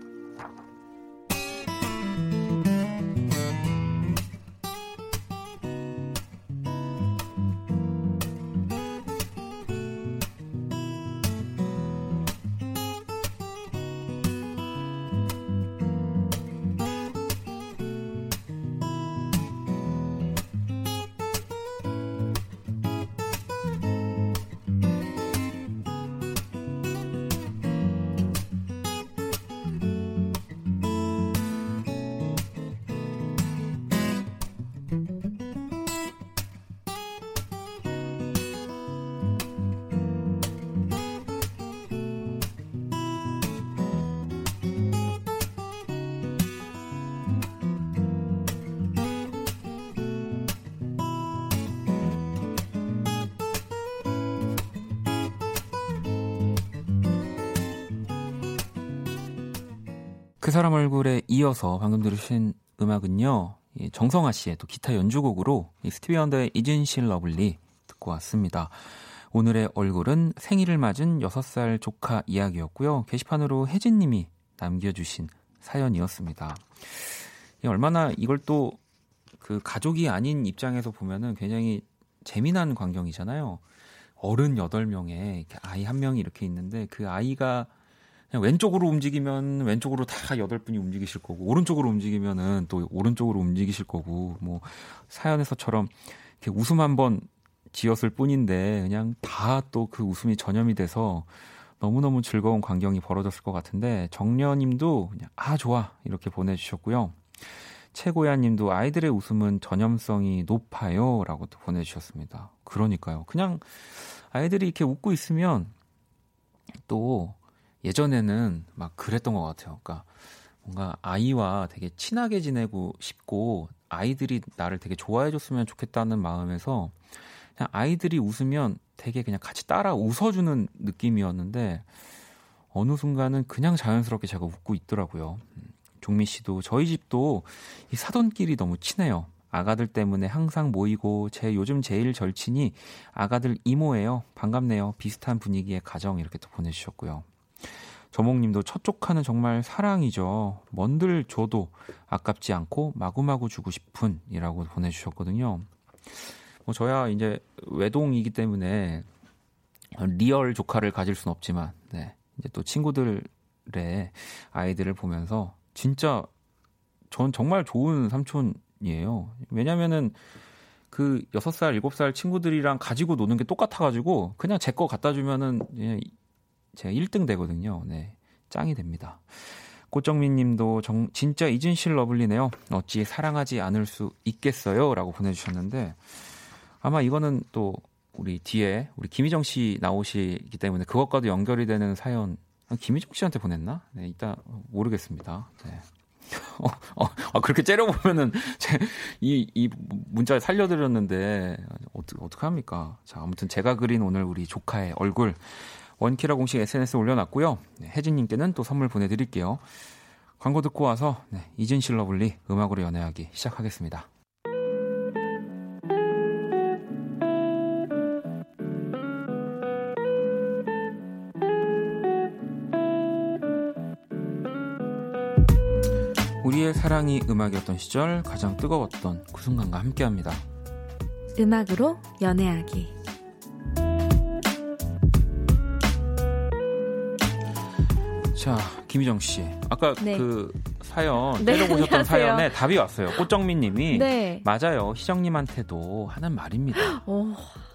그 사람 얼굴에 이어서 방금 들으신 음악은요, 정성아 씨의 또 기타 연주곡으로 스티비 원더의 Isn't She Lovely 듣고 왔습니다. 오늘의 얼굴은 생일을 맞은 여섯 살 조카 이야기였고요. 게시판으로 혜진 님이 남겨주신 사연이었습니다. 얼마나 이걸 또 그 가족이 아닌 입장에서 보면은 굉장히 재미난 광경이잖아요. 어른 여덟 명에 아이 한 명이 이렇게 있는데 그 아이가 그냥 왼쪽으로 움직이면 왼쪽으로 다 여덟 분이 움직이실 거고 오른쪽으로 움직이면은 또 오른쪽으로 움직이실 거고 뭐 사연에서처럼 이렇게 웃음 한번 지었을 뿐인데 그냥 다 또 그 웃음이 전염이 돼서 너무너무 즐거운 광경이 벌어졌을 것 같은데 정려님도 그냥 아 좋아 이렇게 보내주셨고요. 최고야님도 아이들의 웃음은 전염성이 높아요라고 또 보내주셨습니다. 그러니까요. 그냥 아이들이 이렇게 웃고 있으면 또 예전에는 막 그랬던 것 같아요. 그러니까 뭔가 아이와 되게 친하게 지내고 싶고 아이들이 나를 되게 좋아해줬으면 좋겠다는 마음에서 그냥 아이들이 웃으면 되게 그냥 같이 따라 웃어주는 느낌이었는데 어느 순간은 그냥 자연스럽게 제가 웃고 있더라고요. 종미 씨도 저희 집도 이 사돈끼리 너무 친해요. 아가들 때문에 항상 모이고 제 요즘 제일 절친이 아가들 이모예요. 반갑네요. 비슷한 분위기의 가정 이렇게 또 보내주셨고요. 저몽님도 첫 조카는 정말 사랑이죠. 뭔들 줘도 아깝지 않고 마구마구 주고 싶은 이라고 보내주셨거든요. 뭐 저야 이제 외동이기 때문에 리얼 조카를 가질 순 없지만 네. 이제 또 친구들의 아이들을 보면서 진짜 전 정말 좋은 삼촌이에요. 왜냐면은 그 여섯 살, 일곱 살 친구들이랑 가지고 노는 게 똑같아가지고 그냥 제 거 갖다 주면은 그냥 제가 일 등 되거든요. 네, 짱이 됩니다. 꽃정민 님도 정, 진짜 Isn't She Lovely네요. 어찌 사랑하지 않을 수 있겠어요? 라고 보내주셨는데 아마 이거는 또 우리 뒤에 우리 김희정 씨 나오시기 때문에 그것과도 연결이 되는 사연 김희정 씨한테 보냈나? 네, 이따 모르겠습니다. 네. 어, 어, 그렇게 째려보면은 제, 이, 이 문자 살려드렸는데 어떡, 어떡합니까? 자, 아무튼 제가 그린 오늘 우리 조카의 얼굴 원키라 공식 에스엔에스에 올려놨고요. 네, 혜진님께는 또 선물 보내드릴게요. 광고 듣고 와서 네, Isn't She Lovely 음악으로 연애하기 시작하겠습니다. 우리의 사랑이 음악이었던 시절 가장 뜨거웠던 그 순간과 함께합니다. 음악으로 연애하기. 자, 김희정 씨, 아까 네. 그 사연 네, 때려보셨던 사연에 답이 왔어요. 꽃정민님이 네. 맞아요. 희정님한테도 하는 말입니다. 오,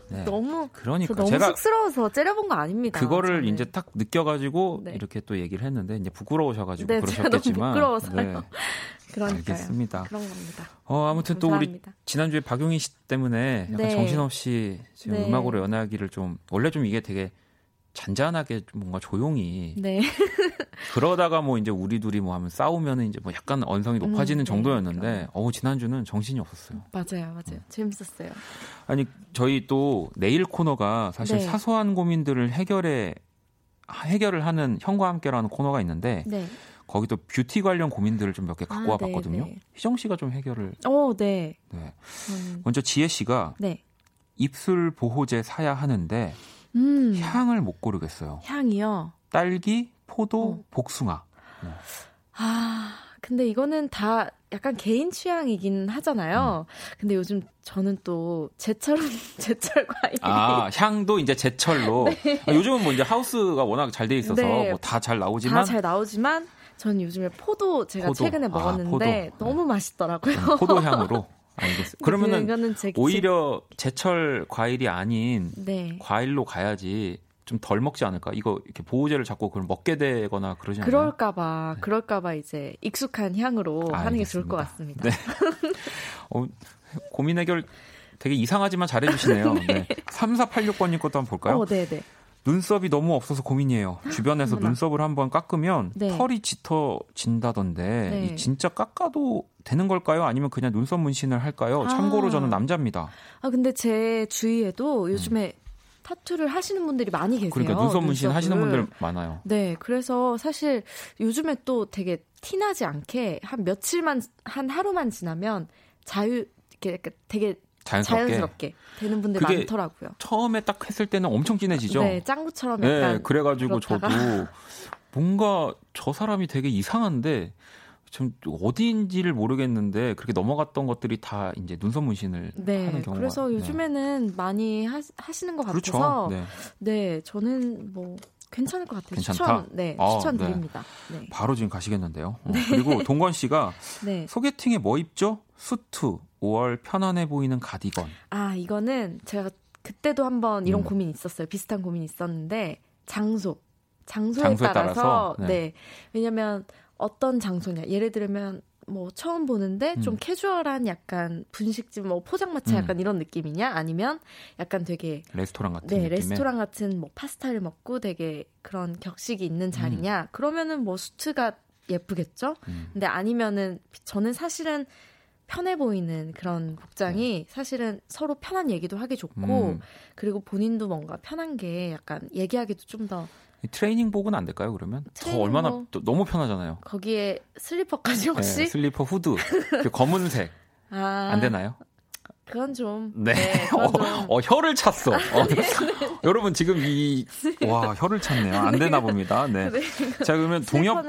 네. 너무 그러니까 너무 제가 쑥스러워서 째려본 거 아닙니다. 그거를 저는. 이제 딱 느껴가지고 네. 이렇게 또 얘기를 했는데 이제 부끄러우셔가지고 네, 그러셨겠지만 부끄러워서요. 네. 그러니까요. 알겠습니다. 그런 겁니다. 어, 아무튼 감사합니다. 또 우리 지난주에 박용희 씨 때문에 약간 네. 정신없이 지금 네. 음악으로 연애하기를 좀 원래 좀 이게 되게 잔잔하게 뭔가 조용히 네. 그러다가 뭐 이제 우리 둘이 뭐 하면 싸우면은 이제 뭐 약간 언성이 높아지는 음, 정도였는데 네, 어우 지난주는 정신이 없었어요. 맞아요, 맞아요. 네. 재밌었어요. 아니 저희 또 내일 코너가 사실 네. 사소한 고민들을 해결해 해결을 하는 형과 함께라는 코너가 있는데 네. 거기 또 뷰티 관련 고민들을 좀 몇 개 갖고 아, 와봤거든요. 네, 네. 희정 씨가 좀 해결을. 어, 네. 네. 음. 먼저 지혜 씨가 네. 입술 보호제 사야 하는데. 음. 향을 못 고르겠어요. 향이요? 딸기, 포도, 어. 복숭아. 네. 아, 근데 이거는 다 약간 개인 취향이긴 하잖아요. 음. 근데 요즘 저는 또 제철, 제철 과일. 아, 향도 이제 제철로. 네. 아, 요즘은 뭐 이제 하우스가 워낙 잘 돼 있어서 네. 뭐 다 잘 나오지만. 다 잘 나오지만 저는 요즘에 포도 제가 포도. 최근에 먹었는데 아, 너무 네. 맛있더라고요. 음, 포도향으로. 알겠어요. 그러면은 제, 오히려 제철 과일이 아닌 네. 과일로 가야지 좀 덜 먹지 않을까? 이거 이렇게 보호제를 잡고 그걸 먹게 되거나 그러지 않나요? 그럴까봐, 네. 그럴까봐 이제 익숙한 향으로 아, 하는 알겠습니다. 게 좋을 것 같습니다. 네. 어, 고민 해결 되게 이상하지만 잘해주시네요. 네. 네. 삼사팔육 번님 것도 한번 볼까요? 어, 네네. 눈썹이 너무 없어서 고민이에요. 주변에서 눈썹을 한번 깎으면 네. 털이 짙어진다던데 네. 이 진짜 깎아도 되는 걸까요? 아니면 그냥 눈썹 문신을 할까요? 아. 참고로 저는 남자입니다. 아 근데 제 주위에도 요즘에 음. 타투를 하시는 분들이 많이 계세요. 그러니까 눈썹 문신 눈썹을. 하시는 분들 많아요. 네, 그래서 사실 요즘에 또 되게 티나지 않게 한 며칠만 한 하루만 지나면 자유 이렇게 되게 자연스럽게. 자연스럽게 되는 분들 많더라고요. 처음에 딱 했을 때는 엄청 진해지죠. 네, 짱구처럼 약간. 네, 그래가지고 그렇다가. 저도 뭔가 저 사람이 되게 이상한데 좀 어디인지를 모르겠는데 그렇게 넘어갔던 것들이 다 이제 눈썹 문신을 네, 하는 경우가. 그래서 요즘에는 네. 많이 하, 하시는 것 같아서. 그렇죠. 네. 네, 저는 뭐. 괜찮을 것 같아요. 괜찮다? 추천, 네, 아, 추천드립니다. 네. 네. 바로 지금 가시겠는데요. 네. 어, 그리고 동건 씨가 네. 소개팅에 뭐 입죠? 수트, 오월 편안해 보이는 가디건. 아, 이거는 제가 그때도 한번 이런 음. 고민이 있었어요. 비슷한 고민이 있었는데 장소, 장소에, 장소에 따라서, 따라서 네. 네. 왜냐면 어떤 장소냐. 예를 들면 뭐 처음 보는데 음. 좀 캐주얼한 약간 분식집 뭐 포장마차 약간 음. 이런 느낌이냐 아니면 약간 되게 레스토랑 같은 네, 느낌의 레스토랑 같은 뭐 파스타를 먹고 되게 그런 격식이 있는 자리냐 음. 그러면은 뭐 수트가 예쁘겠죠. 음. 근데 아니면은 저는 사실은 편해 보이는 그런 복장이 음. 사실은 서로 편한 얘기도 하기 좋고 음. 그리고 본인도 뭔가 편한 게 약간 얘기하기도 좀 더 트레이닝복은 안 될까요? 그러면 저 얼마나 너무 편하잖아요. 거기에 슬리퍼까지 혹시? 네, 슬리퍼 후드 그 검은색 아, 안 되나요? 그건 좀. 네. 네 그건 좀. 어, 어, 혀를 찼어. 어, 네, 네. 여러분 지금 이 와 혀를 찼네요. 안 되나 봅니다. 네. 네. 자 그러면 동엽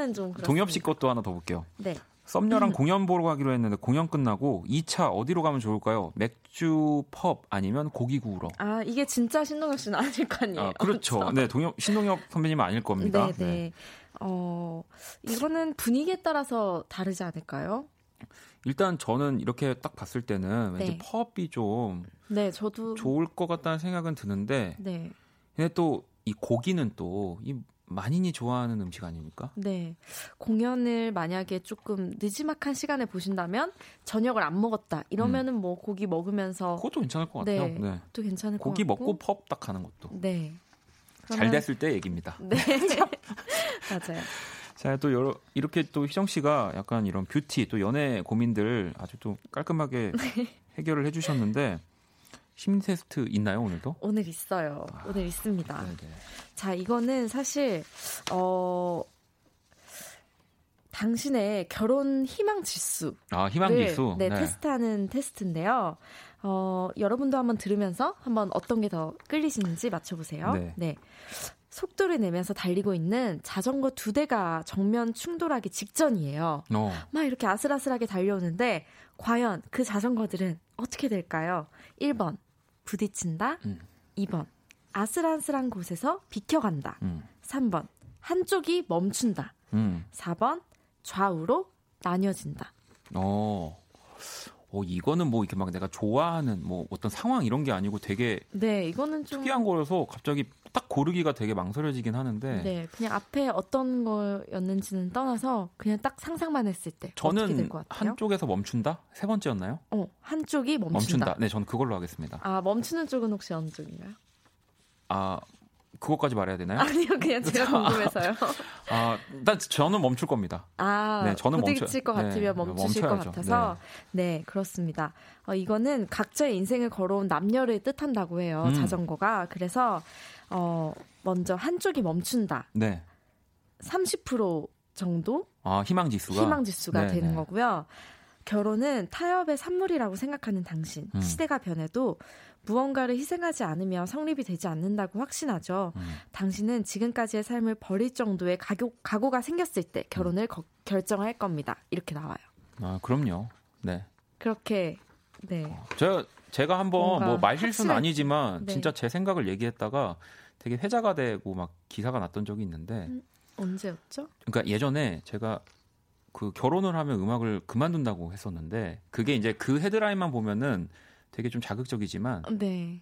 동엽 씨 것도 하나 더 볼게요. 네. 썸녀랑 음. 공연 보러 가기로 했는데 공연 끝나고 이 차 어디로 가면 좋을까요? 맥주 펍 아니면 고기 구우러. 아 이게 진짜 신동엽 씨는 아닐 거 아니에요. 아, 그렇죠. 네, 동엽 신동엽 선배님은 아닐 겁니다. 네네. 네. 어 이거는 분위기에 따라서 다르지 않을까요? 일단 저는 이렇게 딱 봤을 때는 왠지 네. 펍이 좀 네, 저도 좋을 것 같다는 생각은 드는데. 네. 근데 또 이 고기는 또 이 만인이 좋아하는 음식 아닙니까? 네. 공연을 만약에 조금 느지막한 시간에 보신다면 저녁을 안 먹었다. 이러면은 음. 뭐 고기 먹으면서 그것도 괜찮을 것 같아요. 네. 네. 또 괜찮을 고기 것 같고. 고기 먹고 펍 딱 하는 것도. 네. 그러면... 잘 됐을 때 얘기입니다. 네. 맞아요. 자, 또 여러 이렇게 또 희정 씨가 약간 이런 뷰티 또 연애 고민들 아주 또 깔끔하게 네. 해결을 해 주셨는데 심리 테스트 있나요 오늘도? 오늘 있어요. 아, 오늘 있습니다. 네네. 자 이거는 사실 어, 당신의 결혼 희망 지수. 아 희망 지수. 네, 네 테스트하는 테스트인데요. 어, 여러분도 한번 들으면서 한번 어떤 게 더 끌리시는지 맞춰보세요. 네. 네. 속도를 내면서 달리고 있는 자전거 두 대가 정면 충돌하기 직전이에요. 어. 막 이렇게 아슬아슬하게 달려오는데 과연 그 자전거들은 어떻게 될까요? 일 번 부딪힌다. 음. 이 번 아슬아슬한 곳에서 비켜간다. 음. 삼 번 한쪽이 멈춘다. 음. 사 번 좌우로 나뉘어진다. 어. 어 이거는 뭐 이렇게 막 내가 좋아하는 뭐 어떤 상황 이런 게 아니고 되게 네, 이거는 좀 특이한 거라서 갑자기 딱 고르기가 되게 망설여지긴 하는데 네, 그냥 앞에 어떤 거였는지는 떠나서 그냥 딱 상상만 했을 때 어떻게 될 것 같아요? 저는 한쪽에서 멈춘다? 세 번째였나요? 어, 한쪽이 멈춘다. 멈춘다. 네, 저는 그걸로 하겠습니다. 아, 멈추는 쪽은 혹시 어느 쪽인가요? 아, 그것까지 말해야 되나요? 아니요, 그냥 제가 궁금해서요. 아, 일단 저는 멈출 겁니다. 아, 네, 저는 부딪힐 것 같으면 네, 멈추실 멈춰야죠. 것 같아서. 네, 네 그렇습니다. 어, 이거는 각자의 인생을 걸어온 남녀를 뜻한다고 해요, 음. 자전거가. 그래서 어, 먼저 한쪽이 멈춘다. 네. 삼십 퍼센트 정도? 아, 희망지수가? 희망지수가 네, 되는 네. 거고요. 결혼은 타협의 산물이라고 생각하는 당신. 음. 시대가 변해도 무언가를 희생하지 않으면 성립이 되지 않는다고 확신하죠. 음. 당신은 지금까지의 삶을 버릴 정도의 각오, 각오가 생겼을 때 결혼을 음. 거, 결정할 겁니다. 이렇게 나와요. 아, 그럼요. 네. 그렇게, 네. 어, 제가, 제가 한번 뭐 말실수는 확실한... 아니지만 네. 진짜 제 생각을 얘기했다가 되게 회자가 되고 막 기사가 났던 적이 있는데. 음, 언제였죠? 그러니까 예전에 제가 그 결혼을 하면 음악을 그만둔다고 했었는데 그게 이제 그 헤드라인만 보면은 되게 좀 자극적이지만 네.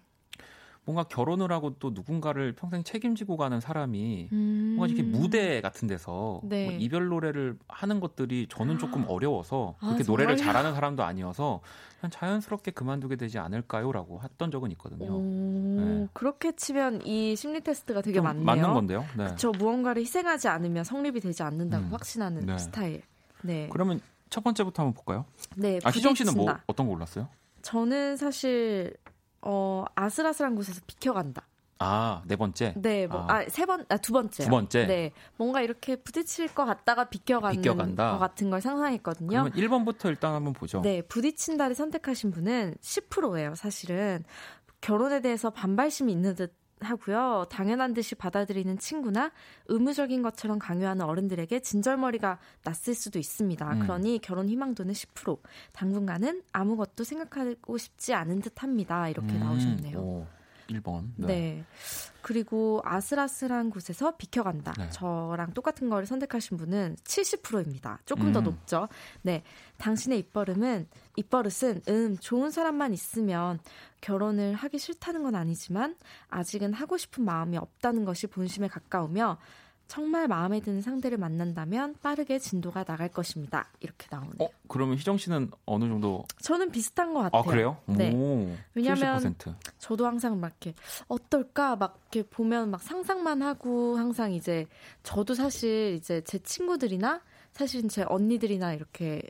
뭔가 결혼을 하고 또 누군가를 평생 책임지고 가는 사람이 음. 뭔가 이렇게 무대 같은 데서 네. 뭐 이별 노래를 하는 것들이 저는 조금 어려워서 아, 그렇게 정말요? 노래를 잘하는 사람도 아니어서 그냥 자연스럽게 그만두게 되지 않을까요라고 했던 적은 있거든요. 오, 네. 그렇게 치면 이 심리 테스트가 되게 맞네요. 맞는 건데요. 네. 그쵸, 무언가를 희생하지 않으면 성립이 되지 않는다고 음. 확신하는 네. 스타일. 네. 그러면 첫 번째부터 한번 볼까요? 네. 아, 희정 씨는 뭐 어떤 거 골랐어요? 저는 사실 어, 아슬아슬한 곳에서 비켜간다. 아, 네 번째? 네, 뭐, 아, 세 번, 아, 두 번째. 두 번째? 네. 뭔가 이렇게 부딪힐 것 같다가 비켜가는 비켜간다. 것 같은 걸 상상했거든요. 그러면 일 번부터 일단 한번 보죠. 네, 부딪힌다를 선택하신 분은 십 퍼센트예요, 사실은. 결혼에 대해서 반발심이 있는 듯 하고요. 당연한 듯이 받아들이는 친구나 의무적인 것처럼 강요하는 어른들에게 진절머리가 났을 수도 있습니다. 음. 그러니 결혼 희망도는 십 퍼센트. 당분간은 아무것도 생각하고 싶지 않은 듯합니다. 이렇게 음. 나오셨네요. 오, 일 번. 네. 네. 그리고 아슬아슬한 곳에서 비켜간다. 네. 저랑 똑같은 걸 선택하신 분은 칠십 퍼센트입니다. 조금 음. 더 높죠. 네, 당신의 입버릇은 입버릇은 음 좋은 사람만 있으면 결혼을 하기 싫다는 건 아니지만 아직은 하고 싶은 마음이 없다는 것이 본심에 가까우며 정말 마음에 드는 상대를 만난다면 빠르게 진도가 나갈 것입니다. 이렇게 나오네요. 어, 그러면 희정 씨는 어느 정도? 저는 비슷한 것 같아요. 아, 그래요? 네. 오, 왜냐하면 저도 항상 막 이렇게 어떨까 막 이렇게 보면 막 상상만 하고 항상 이제 저도 사실 이제 제 친구들이나 사실 제 언니들이나 이렇게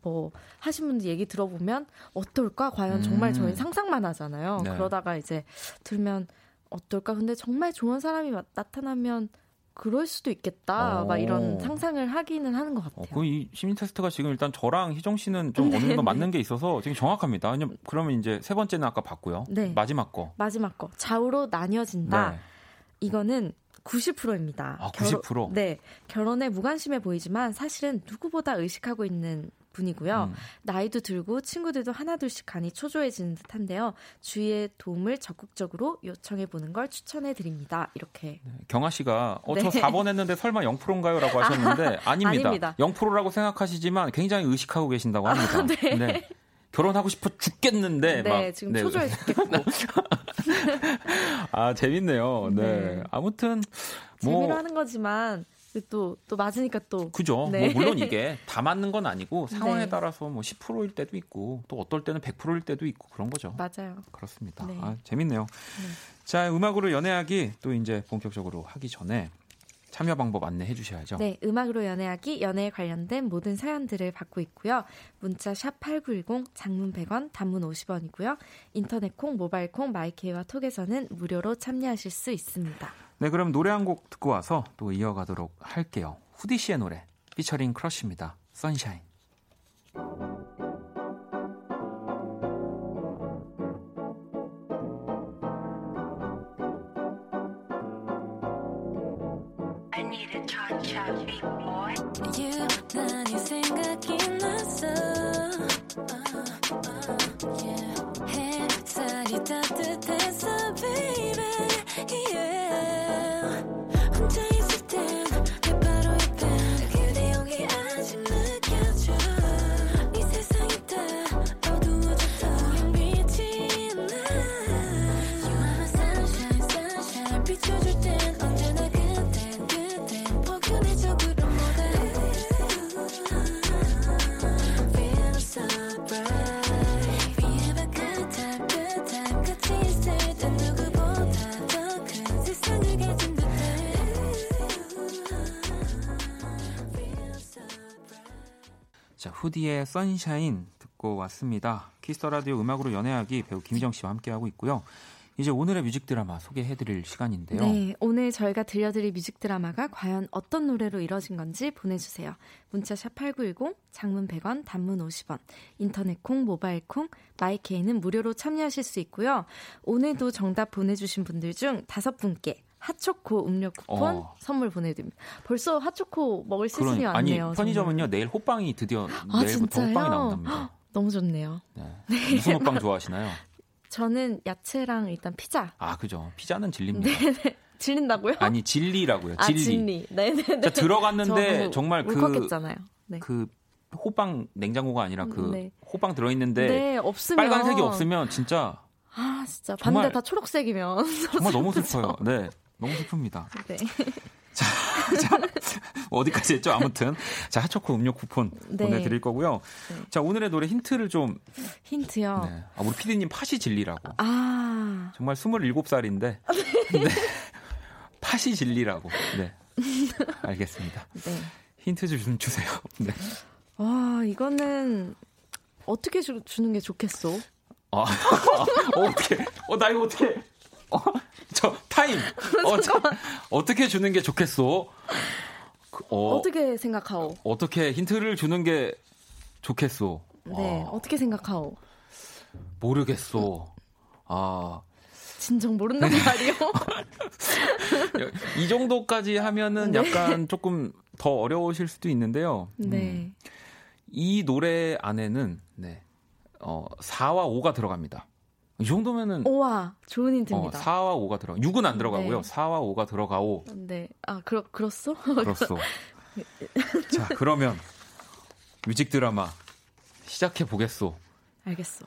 뭐 하신 분들 얘기 들어보면 어떨까 과연 정말 음. 저희 상상만 하잖아요. 네. 그러다가 이제 들면 어떨까 근데 정말 좋은 사람이 나타나면 그럴 수도 있겠다. 오. 막 이런 상상을 하기는 하는 것 같아요. 어, 그 이 심리 테스트가 지금 일단 저랑 희정 씨는 좀 네, 어느 정도 네. 맞는 게 있어서 지금 정확합니다. 왜냐면 그러면 이제 세 번째는 아까 봤고요. 네. 마지막 거. 마지막 거. 좌우로 나뉘어진다. 네. 이거는 구십 퍼센트입니다. 아, 구십 퍼센트? 결혼, 네. 결혼에 무관심해 보이지만 사실은 누구보다 의식하고 있는 분이고요. 음. 나이도 들고 친구들도 하나둘씩 간이 초조해지는 듯한데요. 주위의 도움을 적극적으로 요청해보는 걸 추천해드립니다. 이렇게. 네, 경아 씨가 어, 네. 저 사 번 했는데 설마 영 퍼센트인가요? 라고 하셨는데 아, 아닙니다. 아닙니다. 영 퍼센트라고 생각하시지만 굉장히 의식하고 계신다고 합니다. 아, 네. 네. 결혼하고 싶어 죽겠는데. 네. 막, 지금 네. 초조해 죽겠고. 아, 재밌네요. 네. 네. 아무튼. 뭐, 재미로 하는 거지만. 또, 또 맞으니까 또. 그죠. 네. 뭐 물론 이게 다 맞는 건 아니고 상황에 네. 따라서 뭐 십 퍼센트일 때도 있고 또 어떨 때는 백 퍼센트일 때도 있고 그런 거죠. 맞아요. 그렇습니다. 네. 아, 재밌네요. 네. 자, 음악으로 연애하기 또 이제 본격적으로 하기 전에 참여 방법 안내해 주셔야죠. 네. 음악으로 연애하기 연애에 관련된 모든 사연들을 받고 있고요. 문자 샵팔구일공 장문 백 원 단문 오십 원이고요. 인터넷 콩, 모바일 콩, 마이케이와 톡에서는 무료로 참여하실 수 있습니다. 네, 그럼 노래 한 곡 듣고 와서 또 이어가도록 할게요. 후디 씨의 노래, 피처링 크러쉬입니다. 선샤인. I need a cha-cha beat boy. You, 난 이 생각이 났어. Uh, uh, yeah. 햇살이 따뜻해서 baby. Yeah. 후디의 선샤인 듣고 왔습니다. 키스더라디오 음악으로 연애하기 배우 김희정 씨와 함께하고 있고요. 이제 오늘의 뮤직드라마 소개해드릴 시간인데요. 네, 오늘 저희가 들려드릴 뮤직드라마가 과연 어떤 노래로 이뤄진 건지 보내주세요. 문자 샵 팔구일공, 장문 백 원, 단문 오십 원, 인터넷 콩, 모바일 콩, 마이케이는 무료로 참여하실 수 있고요. 오늘도 정답 보내주신 분들 중 다섯 분께 핫초코 음료 쿠폰 어. 선물 보내드립니다. 벌써 핫초코 먹을 시즌이 그러니까. 왔네요. 아니, 편의점은요, 정말. 내일 호빵이 드디어 아, 내일부터 진짜요? 호빵이 나온답니다. 너무 좋네요. 네. 네. 무슨 호빵 좋아하시나요? 저는 야채랑 일단 피자. 아, 그죠. 피자는 질립니다. 네네. 질린다고요? 아니, 진리라고요. 진리. 아, 진리. 네네네. 자, 들어갔는데 정말 그, 네. 그 호빵 냉장고가 아니라 그 네. 호빵 들어있는데 네, 없으면. 빨간색이 없으면 진짜. 아, 진짜. 봤는데 다 초록색이면. 정말 너무 슬퍼요. 네. 너무 슬픕니다. 네. 자, 자, 어디까지 했죠? 아무튼. 자, 핫초코 음료 쿠폰 네. 보내드릴 거고요. 네. 자, 오늘의 노래 힌트를 좀. 힌트요? 네. 아, 우리 피디님 팥이 진리라고. 아. 정말 스물일곱 살인데. 네. 네. 팥이 진리라고. 네. 알겠습니다. 네. 힌트 좀 주세요. 네. 와, 이거는 어떻게 주, 주는 게 좋겠어? 아, 아 어떻게. 어, 나 이거 어떻게. 어, 저 타임 어, 저, 어떻게 주는 게 좋겠소? 어, 어떻게 생각하오? 어떻게 힌트를 주는 게 좋겠소? 네, 아, 어떻게 생각하오? 모르겠소. 아, 진정 모른단 말이요. 이 정도까지 하면은 네. 약간 조금 더 어려우실 수도 있는데요. 음, 네, 이 노래 안에는 네, 어, 사와 오가 들어갑니다. 이 정도면은 오와 좋은 힌트입니다. 어, 사와 오가 들어. 육은 안 들어가고요. 네. 사와 오가 들어가오. 네. 아, 그러 그렇소? 그렇소. 자, 그러면 뮤직 드라마 시작해 보겠소. 알겠소.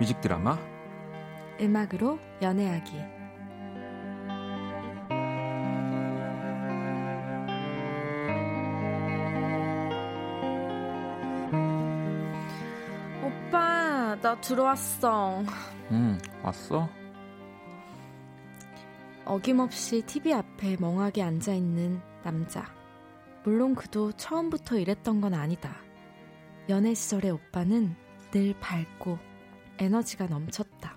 뮤직 드라마 음악으로 연애하기. 오빠, 나 들어왔어. 응, 왔어? 어김없이 티비 앞에 멍하게 앉아있는 남자. 물론 그도 처음부터 이랬던 건 아니다. 연애 시절의 오빠는 늘 밝고 에너지가 넘쳤다.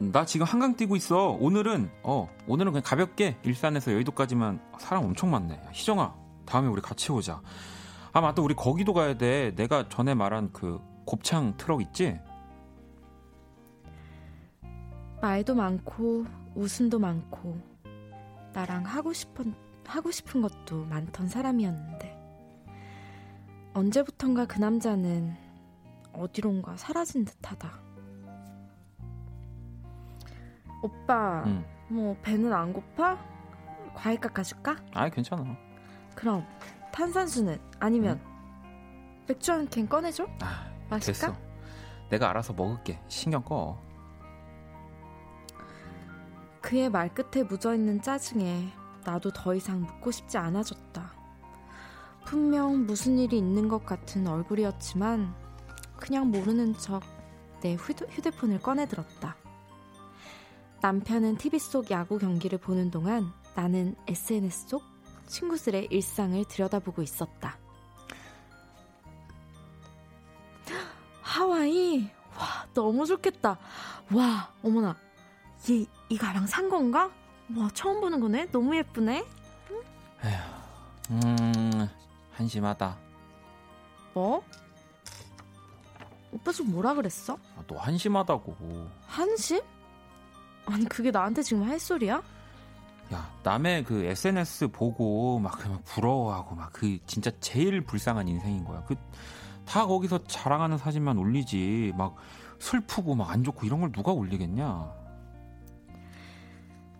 나 지금 한강 뛰고 있어. 오늘은 어 오늘은 그냥 가볍게 일산에서 여의도까지만. 사람 엄청 많네. 희정아, 다음에 우리 같이 오자. 아, 맞다, 우리 거기도 가야 돼. 내가 전에 말한 그 곱창 트럭 있지? 말도 많고 웃음도 많고 나랑 하고 싶은 하고 싶은 것도 많던 사람이었는데 언제부턴가 그 남자는 어디론가 사라진 듯하다. 오빠, 응. 뭐 배는 안 고파? 과일 깎아줄까? 아이, 괜찮아. 그럼 탄산수는? 아니면 응. 맥주 한 캔 꺼내줘? 아, 마실까? 됐어. 내가 알아서 먹을게. 신경 꺼. 그의 말끝에 묻어있는 짜증에 나도 더 이상 묻고 싶지 않아졌다. 분명 무슨 일이 있는 것 같은 얼굴이었지만 그냥 모르는 척 내 휴대폰을 꺼내들었다. 남편은 티비 속 야구 경기를 보는 동안 나는 에스엔에스 속 친구들의 일상을 들여다보고 있었다. 하와이? 와, 너무 좋겠다. 와, 어머나. 얘, 이 가방 산 건가? 와, 처음 보는 거네. 너무 예쁘네. 응? 에휴, 음, 한심하다. 뭐? 오빠 좀 뭐라 그랬어? 아, 너 한심하다고. 한심? 아니, 그게 나한테 지금 할 소리야? 야, 남의 그 에스엔에스 보고 막 그냥 부러워하고 막 그 진짜 제일 불쌍한 인생인 거야. 그 다 거기서 자랑하는 사진만 올리지 막 슬프고 막 안 좋고 이런 걸 누가 올리겠냐.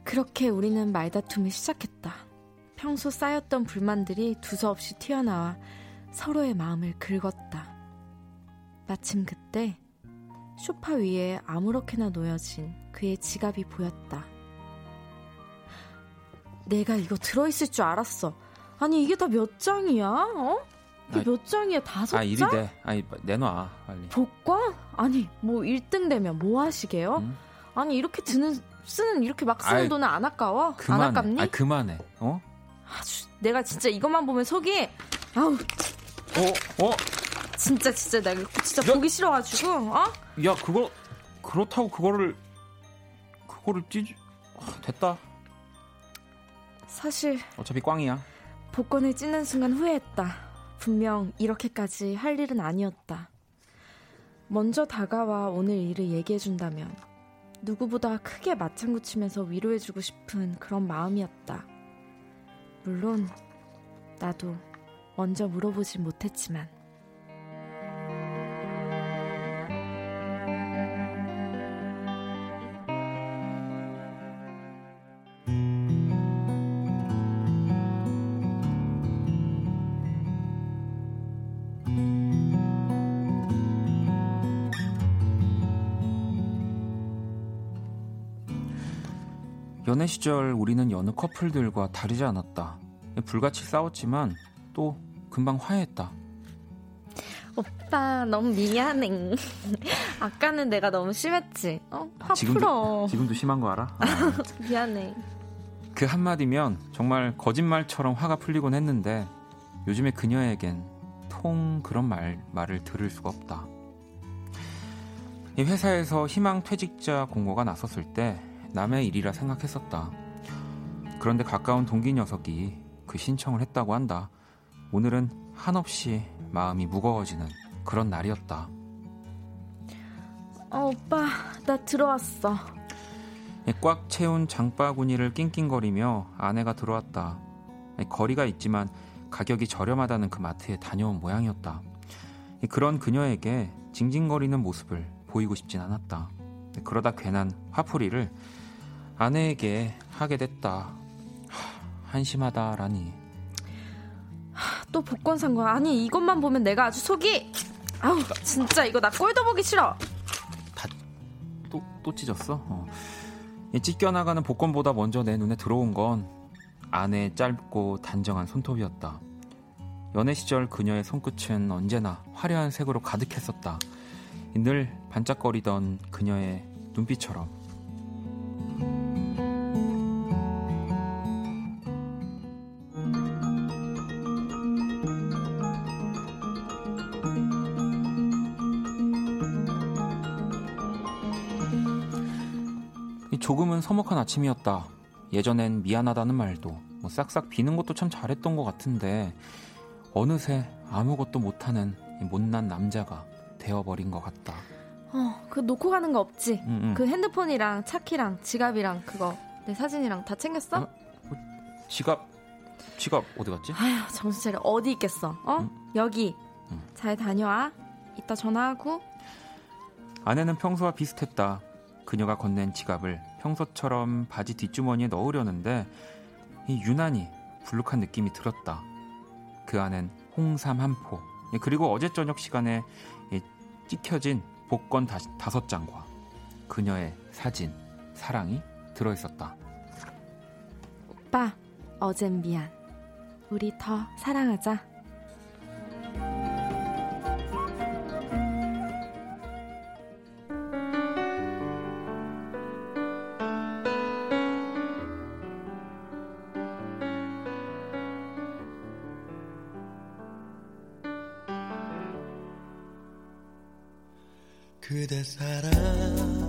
그렇게 우리는 말다툼을 시작했다. 평소 쌓였던 불만들이 두서없이 튀어나와 서로의 마음을 긁었다. 마침 그때 소파 위에 아무렇게나 놓여진 그의 지갑이 보였다. 내가 이거 들어있을 줄 알았어. 아니, 이게 다 몇 장이야? 어? 이게 아이, 몇 장이야? 다섯 장? 아, 이리 내. 아니, 내놔, 빨리. 복권? 아니, 뭐 일 등 되면 뭐 하시게요? 음? 아니, 이렇게 드는 쓰는 이렇게 막 쓰는 아이, 돈은 안 아까워? 그만해. 안 아깝니? 아 그만해. 어? 아주 내가 진짜 이것만 보면 속이 아우. 어? 어? 진짜 진짜 나 진짜 야, 보기 싫어가지고 어? 야 그거 그렇다고 그거를 그거를 찢 어, 됐다. 사실 어차피 꽝이야. 복권을 찢는 순간 후회했다. 분명 이렇게까지 할 일은 아니었다. 먼저 다가와 오늘 일을 얘기해준다면 누구보다 크게 맞장구 치면서 위로해주고 싶은 그런 마음이었다. 물론 나도 먼저 물어보지 못했지만. 연애 시절 우리는 여느 커플들과 다르지 않았다. 불같이 싸웠지만 또 금방 화해했다. 오빠 너무 미안해. 아까는 내가 너무 심했지. 어? 화 지금도, 풀어. 지금도 심한 거 알아? 아. 미안해. 그 한마디면 정말 거짓말처럼 화가 풀리곤 했는데 요즘에 그녀에겐 통 그런 말, 말을 들을 수가 없다. 회사에서 희망 퇴직자 공고가 나섰을 때 남의 일이라 생각했었다. 그런데 가까운 동기 녀석이 그 신청을 했다고 한다. 오늘은 한없이 마음이 무거워지는 그런 날이었다. 어, 오빠 나 들어왔어. 꽉 채운 장바구니를 낑낑거리며 아내가 들어왔다. 거리가 있지만 가격이 저렴하다는 그 마트에 다녀온 모양이었다. 그런 그녀에게 징징거리는 모습을 보이고 싶진 않았다. 그러다 괜한 화풀이를 아내에게 하게 됐다. 한심하다라니. 또 복권 산 거야. 아니 이것만 보면 내가 아주 속이 아우 진짜 이거 나 꼴도 보기 싫어. 다 또 또 찢었어? 어. 찢겨나가는 복권보다 먼저 내 눈에 들어온 건 아내의 짧고 단정한 손톱이었다. 연애 시절 그녀의 손끝은 언제나 화려한 색으로 가득했었다. 늘 반짝거리던 그녀의 눈빛처럼. 조금은 서먹한 아침이었다. 예전엔 미안하다는 말도 뭐 싹싹 비는 것도 참 잘했던 것 같은데 어느새 아무것도 못하는 못난 남자가 되어버린 것 같다. 어, 그 놓고 가는 거 없지? 응, 응. 그 핸드폰이랑 차키랑 지갑이랑 그거 내 사진이랑 다 챙겼어? 어? 지갑? 지갑 어디 갔지? 아휴 정신 차려. 어디 있겠어? 어? 응? 여기. 응. 잘 다녀와. 이따 전화하고. 아내는 평소와 비슷했다. 그녀가 건넨 지갑을 평소처럼 바지 뒷주머니에 넣으려는데 이 유난히 불룩한 느낌이 들었다. 그 안엔 홍삼 한 포 그리고 어제 저녁 시간에 찍혀진 복권 다, 다섯 장과 그녀의 사진, 사랑이 들어있었다. 오빠, 어젠 미안. 우리 더 사랑하자. 그대 사랑하오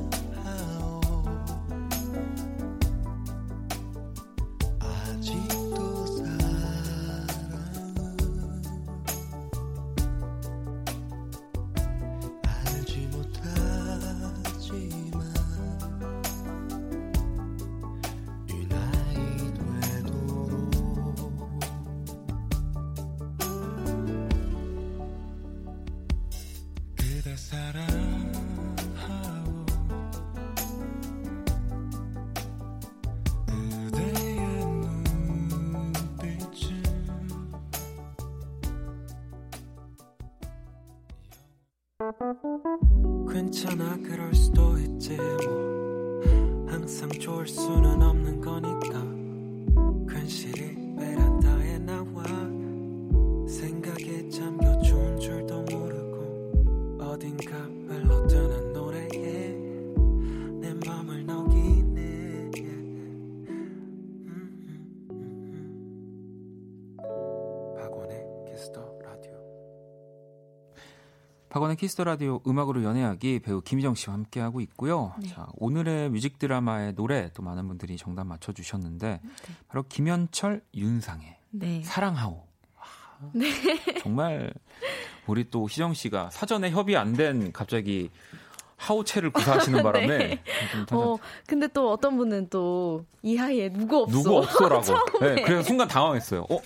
아직도 사랑은 알지 못하지만 이 나이 되도록 그대 사랑 괜찮아 그럴 수도 있지 뭐 항상 좋을 수는 없는 거니까 괜시리 베란다에 나와 생각에 잠겨 좋은 줄도 모르고 어딘가 흘러드는 노래에 내 맘을 녹이네. 박원의 키스더라디오 음악으로 연애하기 배우 김희정 씨와 함께하고 있고요. 네. 자, 오늘의 뮤직 드라마의 노래 또 많은 분들이 정답 맞춰주셨는데 네. 바로 김현철, 윤상의 네. 사랑하오. 와, 네. 정말 우리 또 희정 씨가 사전에 협의 안 된 갑자기 하우체를 구사하시는 바람에. 네. 어, 근데 또 어떤 분은 또 이하이에 누구 없어. 누구 없어라고. 네, 그래서 순간 당황했어요. 어?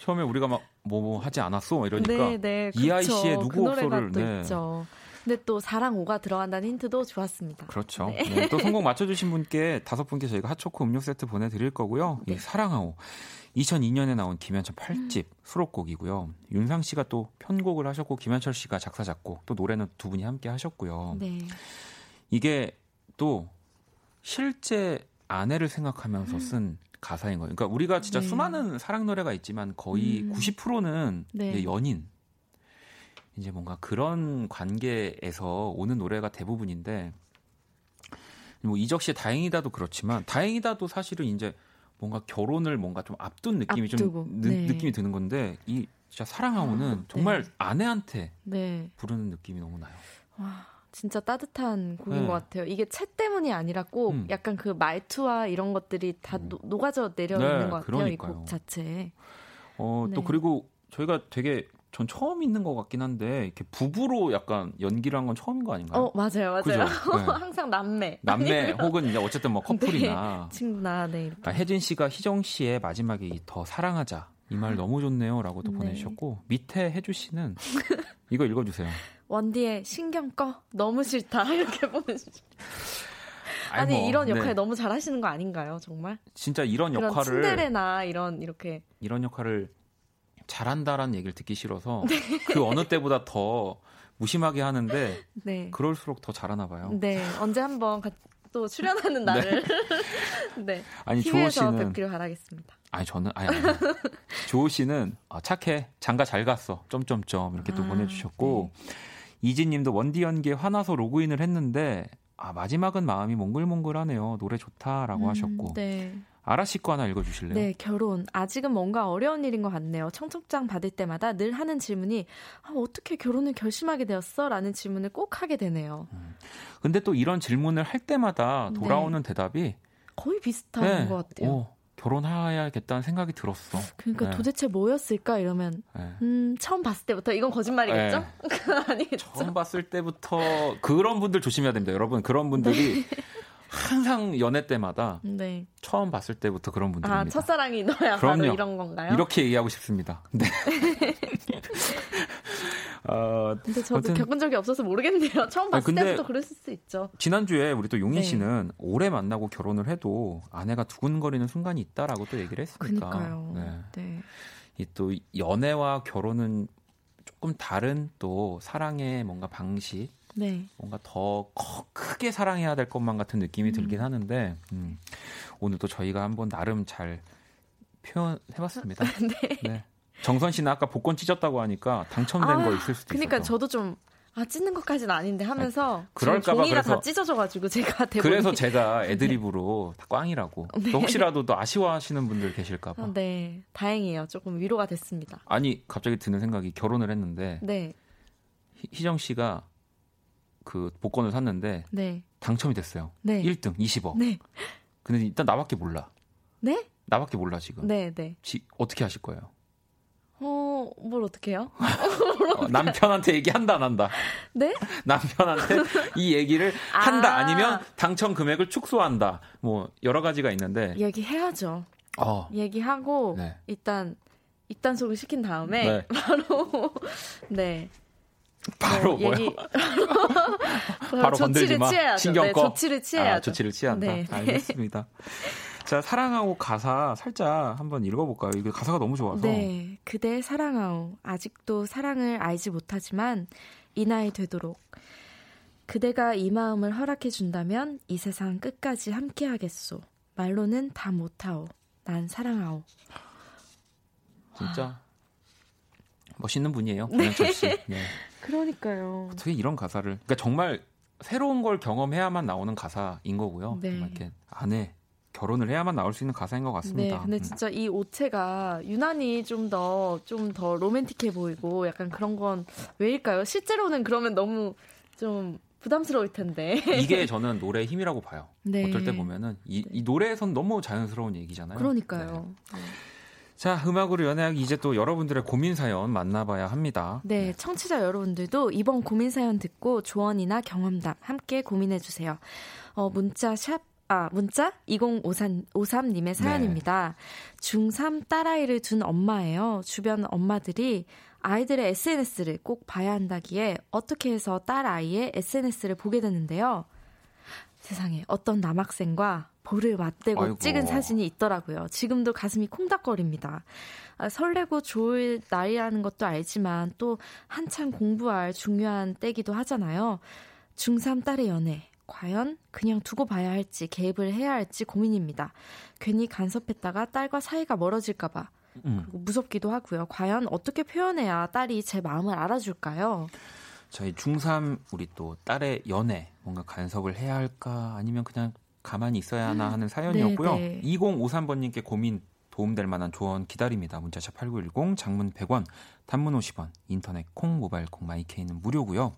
처음에 우리가 막 뭐뭐 하지 않았어 이러니까 네, 네, 이하이 씨의 누구 그 없어를. 또 네. 있죠. 근데 또 사랑오가 들어간다는 힌트도 좋았습니다. 그렇죠. 네. 네, 또 성공 맞춰주신 분께 다섯 분께 저희가 핫초코 음료 세트 보내드릴 거고요. 네. 이 사랑하오. 이천이 년에 나온 김현철 팔 집 음. 수록곡이고요. 윤상 씨가 또 편곡을 하셨고 김현철 씨가 작사 작곡 또 노래는 두 분이 함께 하셨고요. 네. 이게 또 실제 아내를 생각하면서 쓴 음. 가사인 거예요. 그러니까 우리가 진짜 네. 수많은 사랑 노래가 있지만 거의 음. 구십 퍼센트는 네. 이제 연인. 이제 뭔가 그런 관계에서 오는 노래가 대부분인데 뭐 이적 씨의 다행이다도 그렇지만 다행이다도 사실은 이제 뭔가 결혼을 뭔가 좀 앞둔 느낌이 앞두고. 좀 느, 네. 느낌이 드는 건데 이 진짜 사랑하고는 아, 정말 네. 아내한테 네. 부르는 느낌이 너무 나요. 와. 진짜 따뜻한 곡인 네. 것 같아요. 이게 채 때문이 아니라 꼭 음. 약간 그 말투와 이런 것들이 다 음. 노, 녹아져 내려있는 네, 것 같아요. 그러니까요. 이 곡 자체에. 어, 네. 또 그리고 저희가 되게 전 처음 있는 것 같긴 한데 이렇게 부부로 약간 연기를 한 건 처음인 거 아닌가요? 어 맞아요, 맞아요. 네. 항상 남매, 남매 혹은 이제 어쨌든 뭐 커플이나 네, 친구나 네. 이렇게. 아, 혜진 씨가 희정 씨의 마지막에 더 사랑하자 이 말 너무 좋네요라고 또 네. 보내주셨고 밑에 혜주 씨는 이거 읽어주세요. 원디의 신경 꺼 너무 싫다 이렇게 보내주셨죠. 아니 뭐, 이런 역할 네. 너무 잘하시는 거 아닌가요, 정말? 진짜 이런 역할을 친데레나 이런 이렇게 이런 역할을 잘한다라는 얘기를 듣기 싫어서 네. 그 어느 때보다 더 무심하게 하는데 네. 그럴수록 더 잘하나 봐요. 네, 언제 한번 또 출연하는 날을 네. 네. 아니 조호 씨는 뵙기를 바라겠습니다. 아니 저는 아니, 아니. 조호 씨는 아, 착해 장가 잘 갔어 점점점 이렇게 또 아, 보내주셨고. 네. 이진님도 원디 연기에 화나서 로그인을 했는데 아 마지막은 마음이 몽글몽글하네요. 노래 좋다라고 음, 하셨고 네. 아라씨 거 하나 읽어주실래요? 네. 결혼. 아직은 뭔가 어려운 일인 것 같네요. 청첩장 받을 때마다 늘 하는 질문이 아, 어떻게 결혼을 결심하게 되었어? 라는 질문을 꼭 하게 되네요. 음. 근데 또 이런 질문을 할 때마다 돌아오는 네. 대답이 거의 비슷한 네. 것 같아요. 오. 결혼해야겠다는 생각이 들었어. 그러니까 네. 도대체 뭐였을까 이러면 네. 음, 처음 봤을 때부터 이건 거짓말이겠죠? 네. 아니겠죠? 처음 봤을 때부터 그런 분들 조심해야 됩니다. 여러분 그런 분들이 네. 항상 연애 때마다 네. 처음 봤을 때부터 그런 분들입니다. 아, 첫사랑이 너야 바로 이런 건가요? 이렇게 얘기하고 싶습니다. 네. 어, 근데 저도 아무튼, 겪은 적이 없어서 모르겠네요. 처음 봤을 아니, 때부터 그랬을 수 있죠. 지난주에 우리 또 용희 네. 씨는 오래 만나고 결혼을 해도 아내가 두근거리는 순간이 있다라고 또 얘기를 했으니까. 그러니까요. 네. 네. 이 또 연애와 결혼은 조금 다른 또 사랑의 뭔가 방식, 네. 뭔가 더 커, 크게 사랑해야 될 것만 같은 느낌이 음. 들긴 하는데 음, 오늘 또 저희가 한번 나름 잘 표현해봤습니다. 네. 네. 정선 씨는 아까 복권 찢었다고 하니까 당첨된 아, 거 있을 수도 있어요. 그러니까 있어서. 저도 좀 아, 찢는 것까지는 아닌데 하면서 아니, 그럴까 봐 종이가 그래서, 다 찢어져가지고 제가 대본이. 그래서 제가 애드립으로 네. 다 꽝이라고. 네. 또 혹시라도 또 아쉬워하시는 분들 계실까 봐. 아, 네, 다행이에요. 조금 위로가 됐습니다. 아니 갑자기 드는 생각이 결혼을 했는데 네. 희, 희정 씨가 그 복권을 샀는데 네. 당첨이 됐어요. 네. 일 등 이십억. 네. 근데 일단 나밖에 몰라. 네? 나밖에 몰라 지금. 네, 네. 지, 어떻게 하실 거예요? 어, 뭘 어떻게 해요? 어, 남편한테 얘기한다 안 한다? 네? 남편한테 이 얘기를 한다 아~ 아니면 당첨 금액을 축소한다. 뭐 여러 가지가 있는데 얘기해야죠. 어. 얘기하고 네. 일단 입단속을 시킨 다음에 네. 바로 네. 바로 뭐 얘기, 바로, 바로 조치를 취해야죠. 신경 네, 꺼. 조치를 취해야죠. 아, 조치를 취한다. 네. 알겠습니다. 자, 사랑하오 가사 살짝 한번 읽어볼까요? 이거 가사가 너무 좋아서. 네, 그대 사랑하오. 아직도 사랑을 알지 못하지만 이 나이 되도록 그대가 이 마음을 허락해 준다면 이 세상 끝까지 함께하겠소. 말로는 다 못하오. 난 사랑하오. 진짜 와. 멋있는 분이에요. 네. 네. 그러니까요. 어떻게 이런 가사를? 그러니까 정말 새로운 걸 경험해야만 나오는 가사인 거고요. 네. 정말 이렇게 안에. 결혼을 해야만 나올 수 있는 가사인 것 같습니다. 네, 근데 진짜 이 오체가 유난히 좀 더 좀 더 로맨틱해 보이고 약간 그런 건 왜일까요? 실제로는 그러면 너무 좀 부담스러울 텐데. 이게 저는 노래의 힘이라고 봐요. 네. 어떨 때 보면은 이, 이 노래에선 너무 자연스러운 얘기잖아요. 그러니까요. 네. 네. 자, 음악으로 연애하기 이제 또 여러분들의 고민사연 만나봐야 합니다. 네, 청취자 여러분들도 이번 고민사연 듣고 조언이나 경험담 함께 고민해주세요. 어, 문자 샵 아, 문자 이공오삼님의 사연입니다. 네. 중삼 딸아이를 둔 엄마예요. 주변 엄마들이 아이들의 에스엔에스를 꼭 봐야 한다기에 어떻게 해서 딸아이의 에스엔에스를 보게 됐는데요. 세상에 어떤 남학생과 볼을 맞대고 아이고. 찍은 사진이 있더라고요. 지금도 가슴이 콩닥거립니다. 아, 설레고 좋을 나이라는 것도 알지만 또 한참 공부할 중요한 때기도 하잖아요. 중삼 딸의 연애. 과연 그냥 두고 봐야 할지 개입을 해야 할지 고민입니다. 괜히 간섭했다가 딸과 사이가 멀어질까 봐 음. 그리고 무섭기도 하고요. 과연 어떻게 표현해야 딸이 제 마음을 알아줄까요? 저희 중삼 우리 또 딸의 연애 뭔가 간섭을 해야 할까 아니면 그냥 가만히 있어야 하나 하는 사연이었고요. 네네. 이공오삼 번님께 고민 도움될 만한 조언 기다립니다. 문자차 팔구일공, 장문 백 원, 단문 오십 원, 인터넷 콩, 모바일 콩, 마이케이는 무료고요.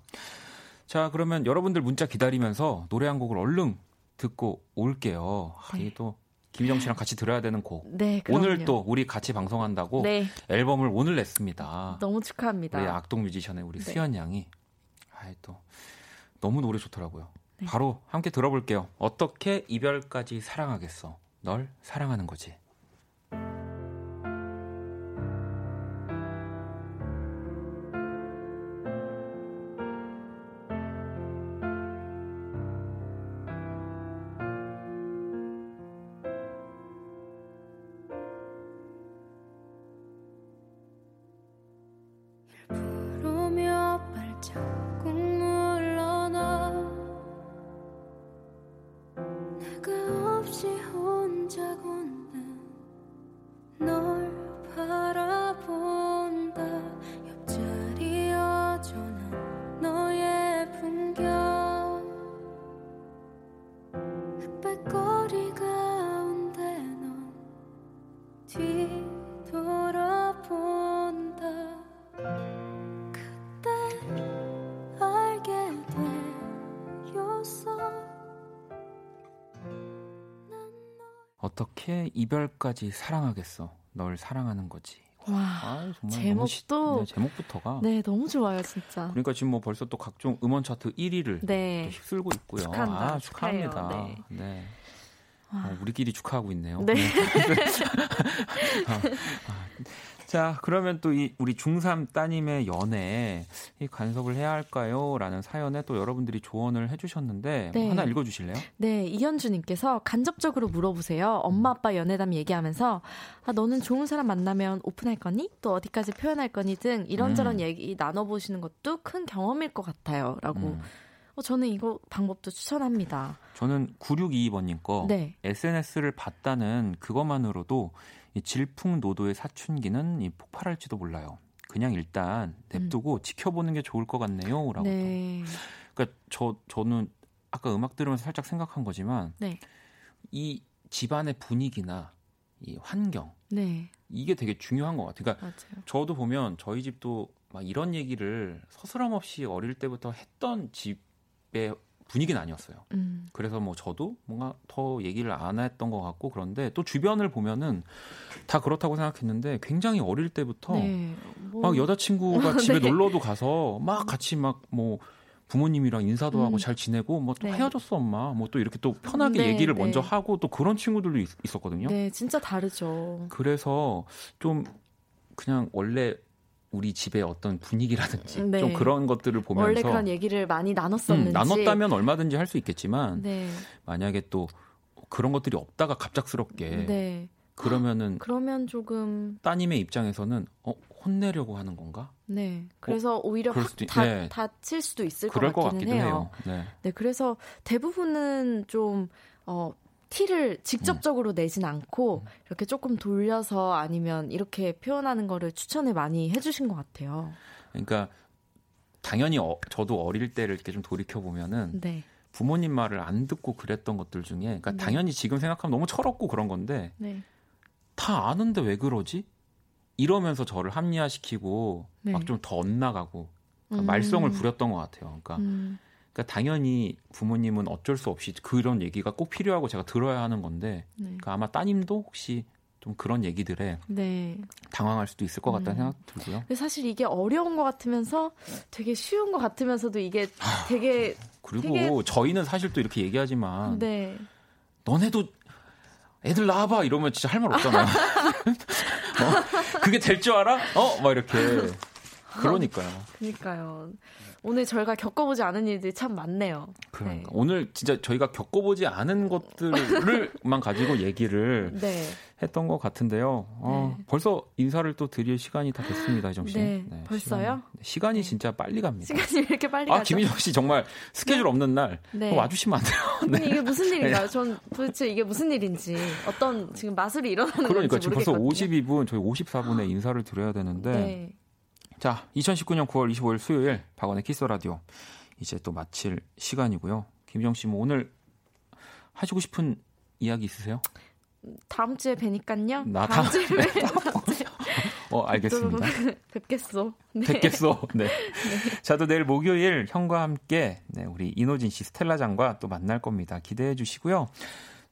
자, 그러면 여러분들 문자 기다리면서 노래 한 곡을 얼른 듣고 올게요. 네. 이게 또 김희정 씨랑 같이 들어야 되는 곡. 네, 오늘 또 우리 같이 방송한다고 네. 앨범을 오늘 냈습니다. 너무 축하합니다. 우리 악동 뮤지션의 우리 네. 수연 양이 아이 또 너무 노래 좋더라고요. 네. 바로 함께 들어볼게요. 어떻게 이별까지 사랑하겠어? 널 사랑하는 거지. 어떻게 이별까지 사랑하겠어? 널 사랑하는 거지. 와, 아, 정말 제목도 시, 네, 제목부터가 네 너무 좋아요 진짜. 그러니까 지금 뭐 벌써 또 각종 음원 차트 일 위를 네. 휩쓸고 있고요. 축하한다, 아, 축하합니다. 네. 네. 아, 우리끼리 축하하고 있네요. 네. 아, 아. 자, 그러면 또 이 우리 중삼 따님의 연애에 간섭을 해야 할까요? 라는 사연에 또 여러분들이 조언을 해주셨는데 네. 하나 읽어주실래요? 네, 이현주님께서 간접적으로 물어보세요. 엄마 아빠 연애담 얘기하면서 아, 너는 좋은 사람 만나면 오픈할 거니? 또 어디까지 표현할 거니? 등 이런저런 음. 얘기 나눠보시는 것도 큰 경험일 것 같아요. 라고 음. 어, 저는 이거 방법도 추천합니다. 저는 구육이이 번님 거 네. 에스엔에스를 봤다는 그것만으로도 이 질풍노도의 사춘기는 이 폭발할지도 몰라요. 그냥 일단 냅두고 음. 지켜보는 게 좋을 것 같네요. 라고. 네. 그러니까 저, 저는 아까 음악 들으면서 살짝 생각한 거지만 네. 이 집안의 분위기나 이 환경 네. 이게 되게 중요한 것 같아요. 그러니까 맞아요. 저도 보면 저희 집도 막 이런 얘기를 서스럼 없이 어릴 때부터 했던 집의 분위기는 아니었어요. 음. 그래서 뭐 저도 뭔가 더 얘기를 안 했던 것 같고 그런데 또 주변을 보면은 다 그렇다고 생각했는데 굉장히 어릴 때부터 네, 뭐... 막 여자친구가 집에 네. 놀러도 가서 막 같이 막 뭐 부모님이랑 인사도 음. 하고 잘 지내고 뭐 또 네. 헤어졌어 엄마 뭐 또 이렇게 또 편하게 네, 얘기를 네. 먼저 하고 또 그런 친구들도 있, 있었거든요. 네, 진짜 다르죠. 그래서 좀 그냥 원래 우리 집의 어떤 분위기라든지 네. 좀 그런 것들을 보면서 원래 그런 얘기를 많이 나눴었는지 음, 나눴다면 얼마든지 할 수 있겠지만 네. 만약에 또 그런 것들이 없다가 갑작스럽게 네. 그러면은 그러면 조금 따님의 입장에서는 어, 혼내려고 하는 건가? 네. 그래서 어, 오히려 확 수도, 다, 네. 다칠 수도 있을 것 같기는 것 같기도 해요. 해요. 네. 네. 그래서 대부분은 좀 어, 티를 직접적으로 내진 않고 이렇게 조금 돌려서 아니면 이렇게 표현하는 거를 추천을 많이 해주신 것 같아요. 그러니까 당연히 어, 저도 어릴 때를 이렇게 좀 돌이켜 보면은 네. 부모님 말을 안 듣고 그랬던 것들 중에, 그러니까 네. 당연히 지금 생각하면 너무 철없고 그런 건데 네. 다 아는데 왜 그러지? 이러면서 저를 합리화시키고 네. 막 좀 더 엇나가고 그러니까 음. 말썽을 부렸던 것 같아요. 그러니까, 음. 그러니까 당연히 부모님은 어쩔 수 없이 그런 얘기가 꼭 필요하고 제가 들어야 하는 건데 네. 그러니까 아마 따님도 혹시 좀 그런 얘기들에 네. 당황할 수도 있을 것 같다는 음. 생각 들고요. 사실 이게 어려운 것 같으면서 되게 쉬운 것 같으면서도 이게 되게 그리고 되게... 저희는 사실 또 이렇게 얘기하지만 네. 너네도 애들 낳아봐 이러면 진짜 할 말 없잖아. 어? 그게 될 줄 알아? 어? 막 이렇게. 그러니까요. 그러니까요. 오늘 저희가 겪어보지 않은 일들이 참 많네요. 그러니까. 네. 오늘 진짜 저희가 겪어보지 않은 것들을만 가지고 얘기를 네. 했던 것 같은데요. 어, 네. 벌써 인사를 또 드릴 시간이 다 됐습니다, 이정 씨. 네. 네, 벌써요? 시간이, 시간이 네. 진짜 빨리 갑니다. 시간이 왜 이렇게 빨리 가죠? 아, 김희정 씨 정말 스케줄 네. 없는 날 네. 와주시면 안 돼요. 근데 네. 이게 무슨 일인가요? 전 도대체 이게 무슨 일인지 어떤 지금 마술이 일어나는 그러니까, 건지 모르겠거든요. 그러니까 지금 벌써 오십이 분, 저희 오십사 분에 인사를 드려야 되는데 네. 자, 이천십구 년 구월 이십오일 수요일 박원의 키스라디오 이제 또 마칠 시간이고요. 김희정 씨, 뭐 오늘 하시고 싶은 이야기 있으세요? 다음 주에 뵈니까요. 나 다음, 다음 주에 뵈니까요. 어, 알겠습니다. 뵙겠소. 네. 뵙겠소. 네. 네. 자, 또 내일 목요일 형과 함께 네, 우리 이노진 씨 스텔라장과 또 만날 겁니다. 기대해 주시고요.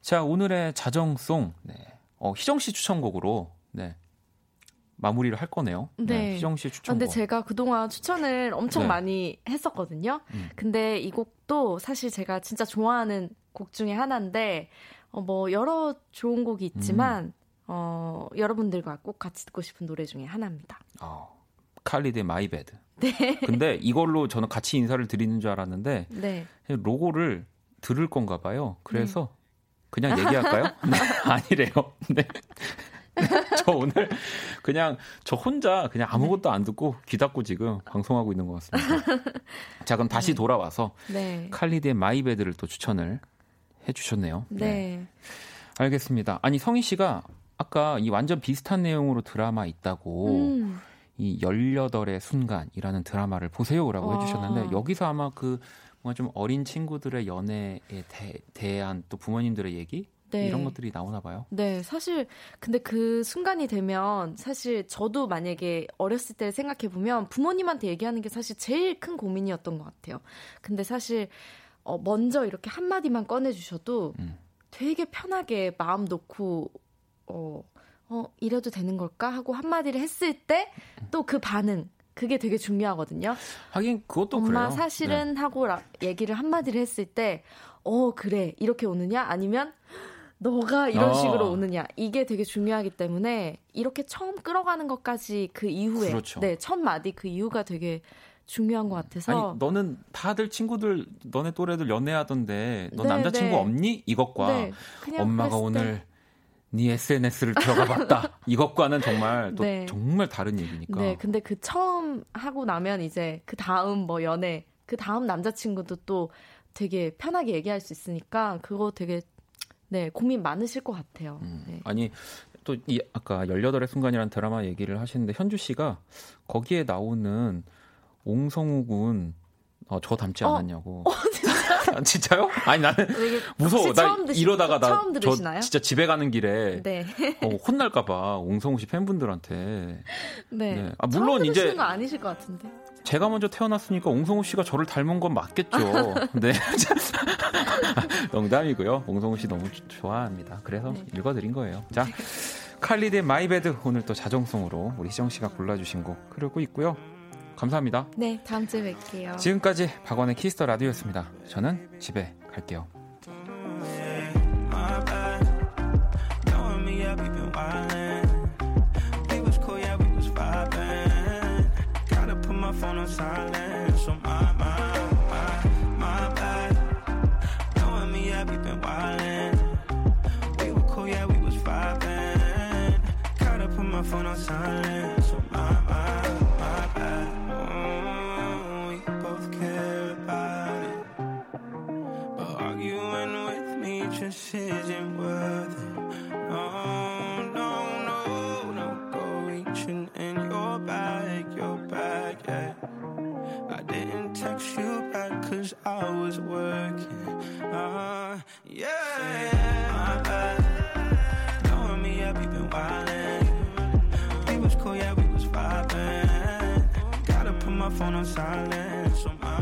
자, 오늘의 자정송 네. 어, 희정 씨 추천곡으로 네. 마무리를 할 거네요. 네. 네, 희정 씨의 추천곡. 근데 제가 그동안 추천을 엄청 네. 많이 했었거든요. 음. 근데 이 곡도 사실 제가 진짜 좋아하는 곡 중에 하나인데 어, 뭐 여러 좋은 곡이 있지만 음. 어, 여러분들과 꼭 같이 듣고 싶은 노래 중에 하나입니다. 어, 칼리드의 My Bed. 네. 근데 이걸로 저는 같이 인사를 드리는 줄 알았는데 네. 로고를 들을 건가 봐요. 그래서 네. 그냥 얘기할까요? 네, 아니래요. 네. 저 오늘 그냥 저 혼자 그냥 아무것도 안 듣고 귀 닫고 지금 방송하고 있는 것 같습니다. 자, 그럼 다시 돌아와서 네. 칼리드의 마이 베드를 또 추천을 해주셨네요. 네. 네. 알겠습니다. 아니, 성희 씨가 아까 이 완전 비슷한 내용으로 드라마 있다고 음. 이 열여덟의 순간이라는 드라마를 보세요라고 와. 해주셨는데 여기서 아마 그 뭔가 좀 어린 친구들의 연애에 대, 대한 또 부모님들의 얘기? 네. 이런 것들이 나오나 봐요. 네, 사실 근데 그 순간이 되면 사실 저도 만약에 어렸을 때 생각해보면 부모님한테 얘기하는 게 사실 제일 큰 고민이었던 것 같아요. 근데 사실 어, 먼저 이렇게 한마디만 꺼내주셔도 음. 되게 편하게 마음 놓고 어, 어, 이래도 되는 걸까? 하고 한마디를 했을 때 또 그 반응 그게 되게 중요하거든요. 하긴 그것도 엄마 그래요. 엄마 사실은 네. 하고 라, 얘기를 한마디를 했을 때 어 그래 이렇게 오느냐 아니면 너가 이런 어. 식으로 오느냐 이게 되게 중요하기 때문에 이렇게 처음 끌어가는 것까지 그 이후에 그렇죠. 네, 첫 마디 그 이유가 되게 중요한 것 같아서 아니 너는 다들 친구들 너네 또래들 연애하던데 너 네, 남자친구 네. 없니? 이것과 네, 엄마가 오늘 네 에스엔에스를 들어가봤다 이것과는 정말 또 네. 정말 다른 얘기니까 네 근데 그 처음 하고 나면 이제 그 다음 뭐 연애 그 다음 남자친구도 또 되게 편하게 얘기할 수 있으니까 그거 되게 네, 고민 많으실 것 같아요. 음, 네. 아니, 또 이 아까 열여덟의 순간이라는 드라마 얘기를 하시는데 현주 씨가 거기에 나오는 옹성우 군 어, 저 닮지 않았냐고. 어, 어, 진짜? 진짜요? 아니, 나는 무서워. 나 드시, 이러다가 나 저 진짜 집에 가는 길에 네. 어, 혼날까 봐 옹성우 씨 팬분들한테. 네. 네. 아, 물론 처음 이제 드시는 거 아니실 것 같은데. 제가 먼저 태어났으니까 옹성우 씨가 저를 닮은 건 맞겠죠. 네. 농담이고요. 옹성우 씨 너무 좋아합니다. 그래서 네. 읽어드린 거예요. 자, 칼리드의 마이 베드 오늘 또 자정송으로 우리 시정 씨가 골라주신 곡 그러고 있고요. 감사합니다. 네, 다음 주에 뵐게요. 지금까지 박원의 키스터 라디오였습니다. 저는 집에 갈게요. Phone on silent, so my, my, my, my bad. Knowing me, yeah, we been wildin'. We were cool, yeah, we was vibin'. Gotta put my phone on silent, so my, my, my bad. Ooh, we both care about it, but arguing with me just isn't worth it. No, no, no, no, go reaching in your bag, your bag. Yeah. I didn't text you back 'cause I was working. star. Yeah, my bad. Knowing me up, you been wildin'. We was cool, yeah, we was vibin'. Gotta put my phone on silent, so my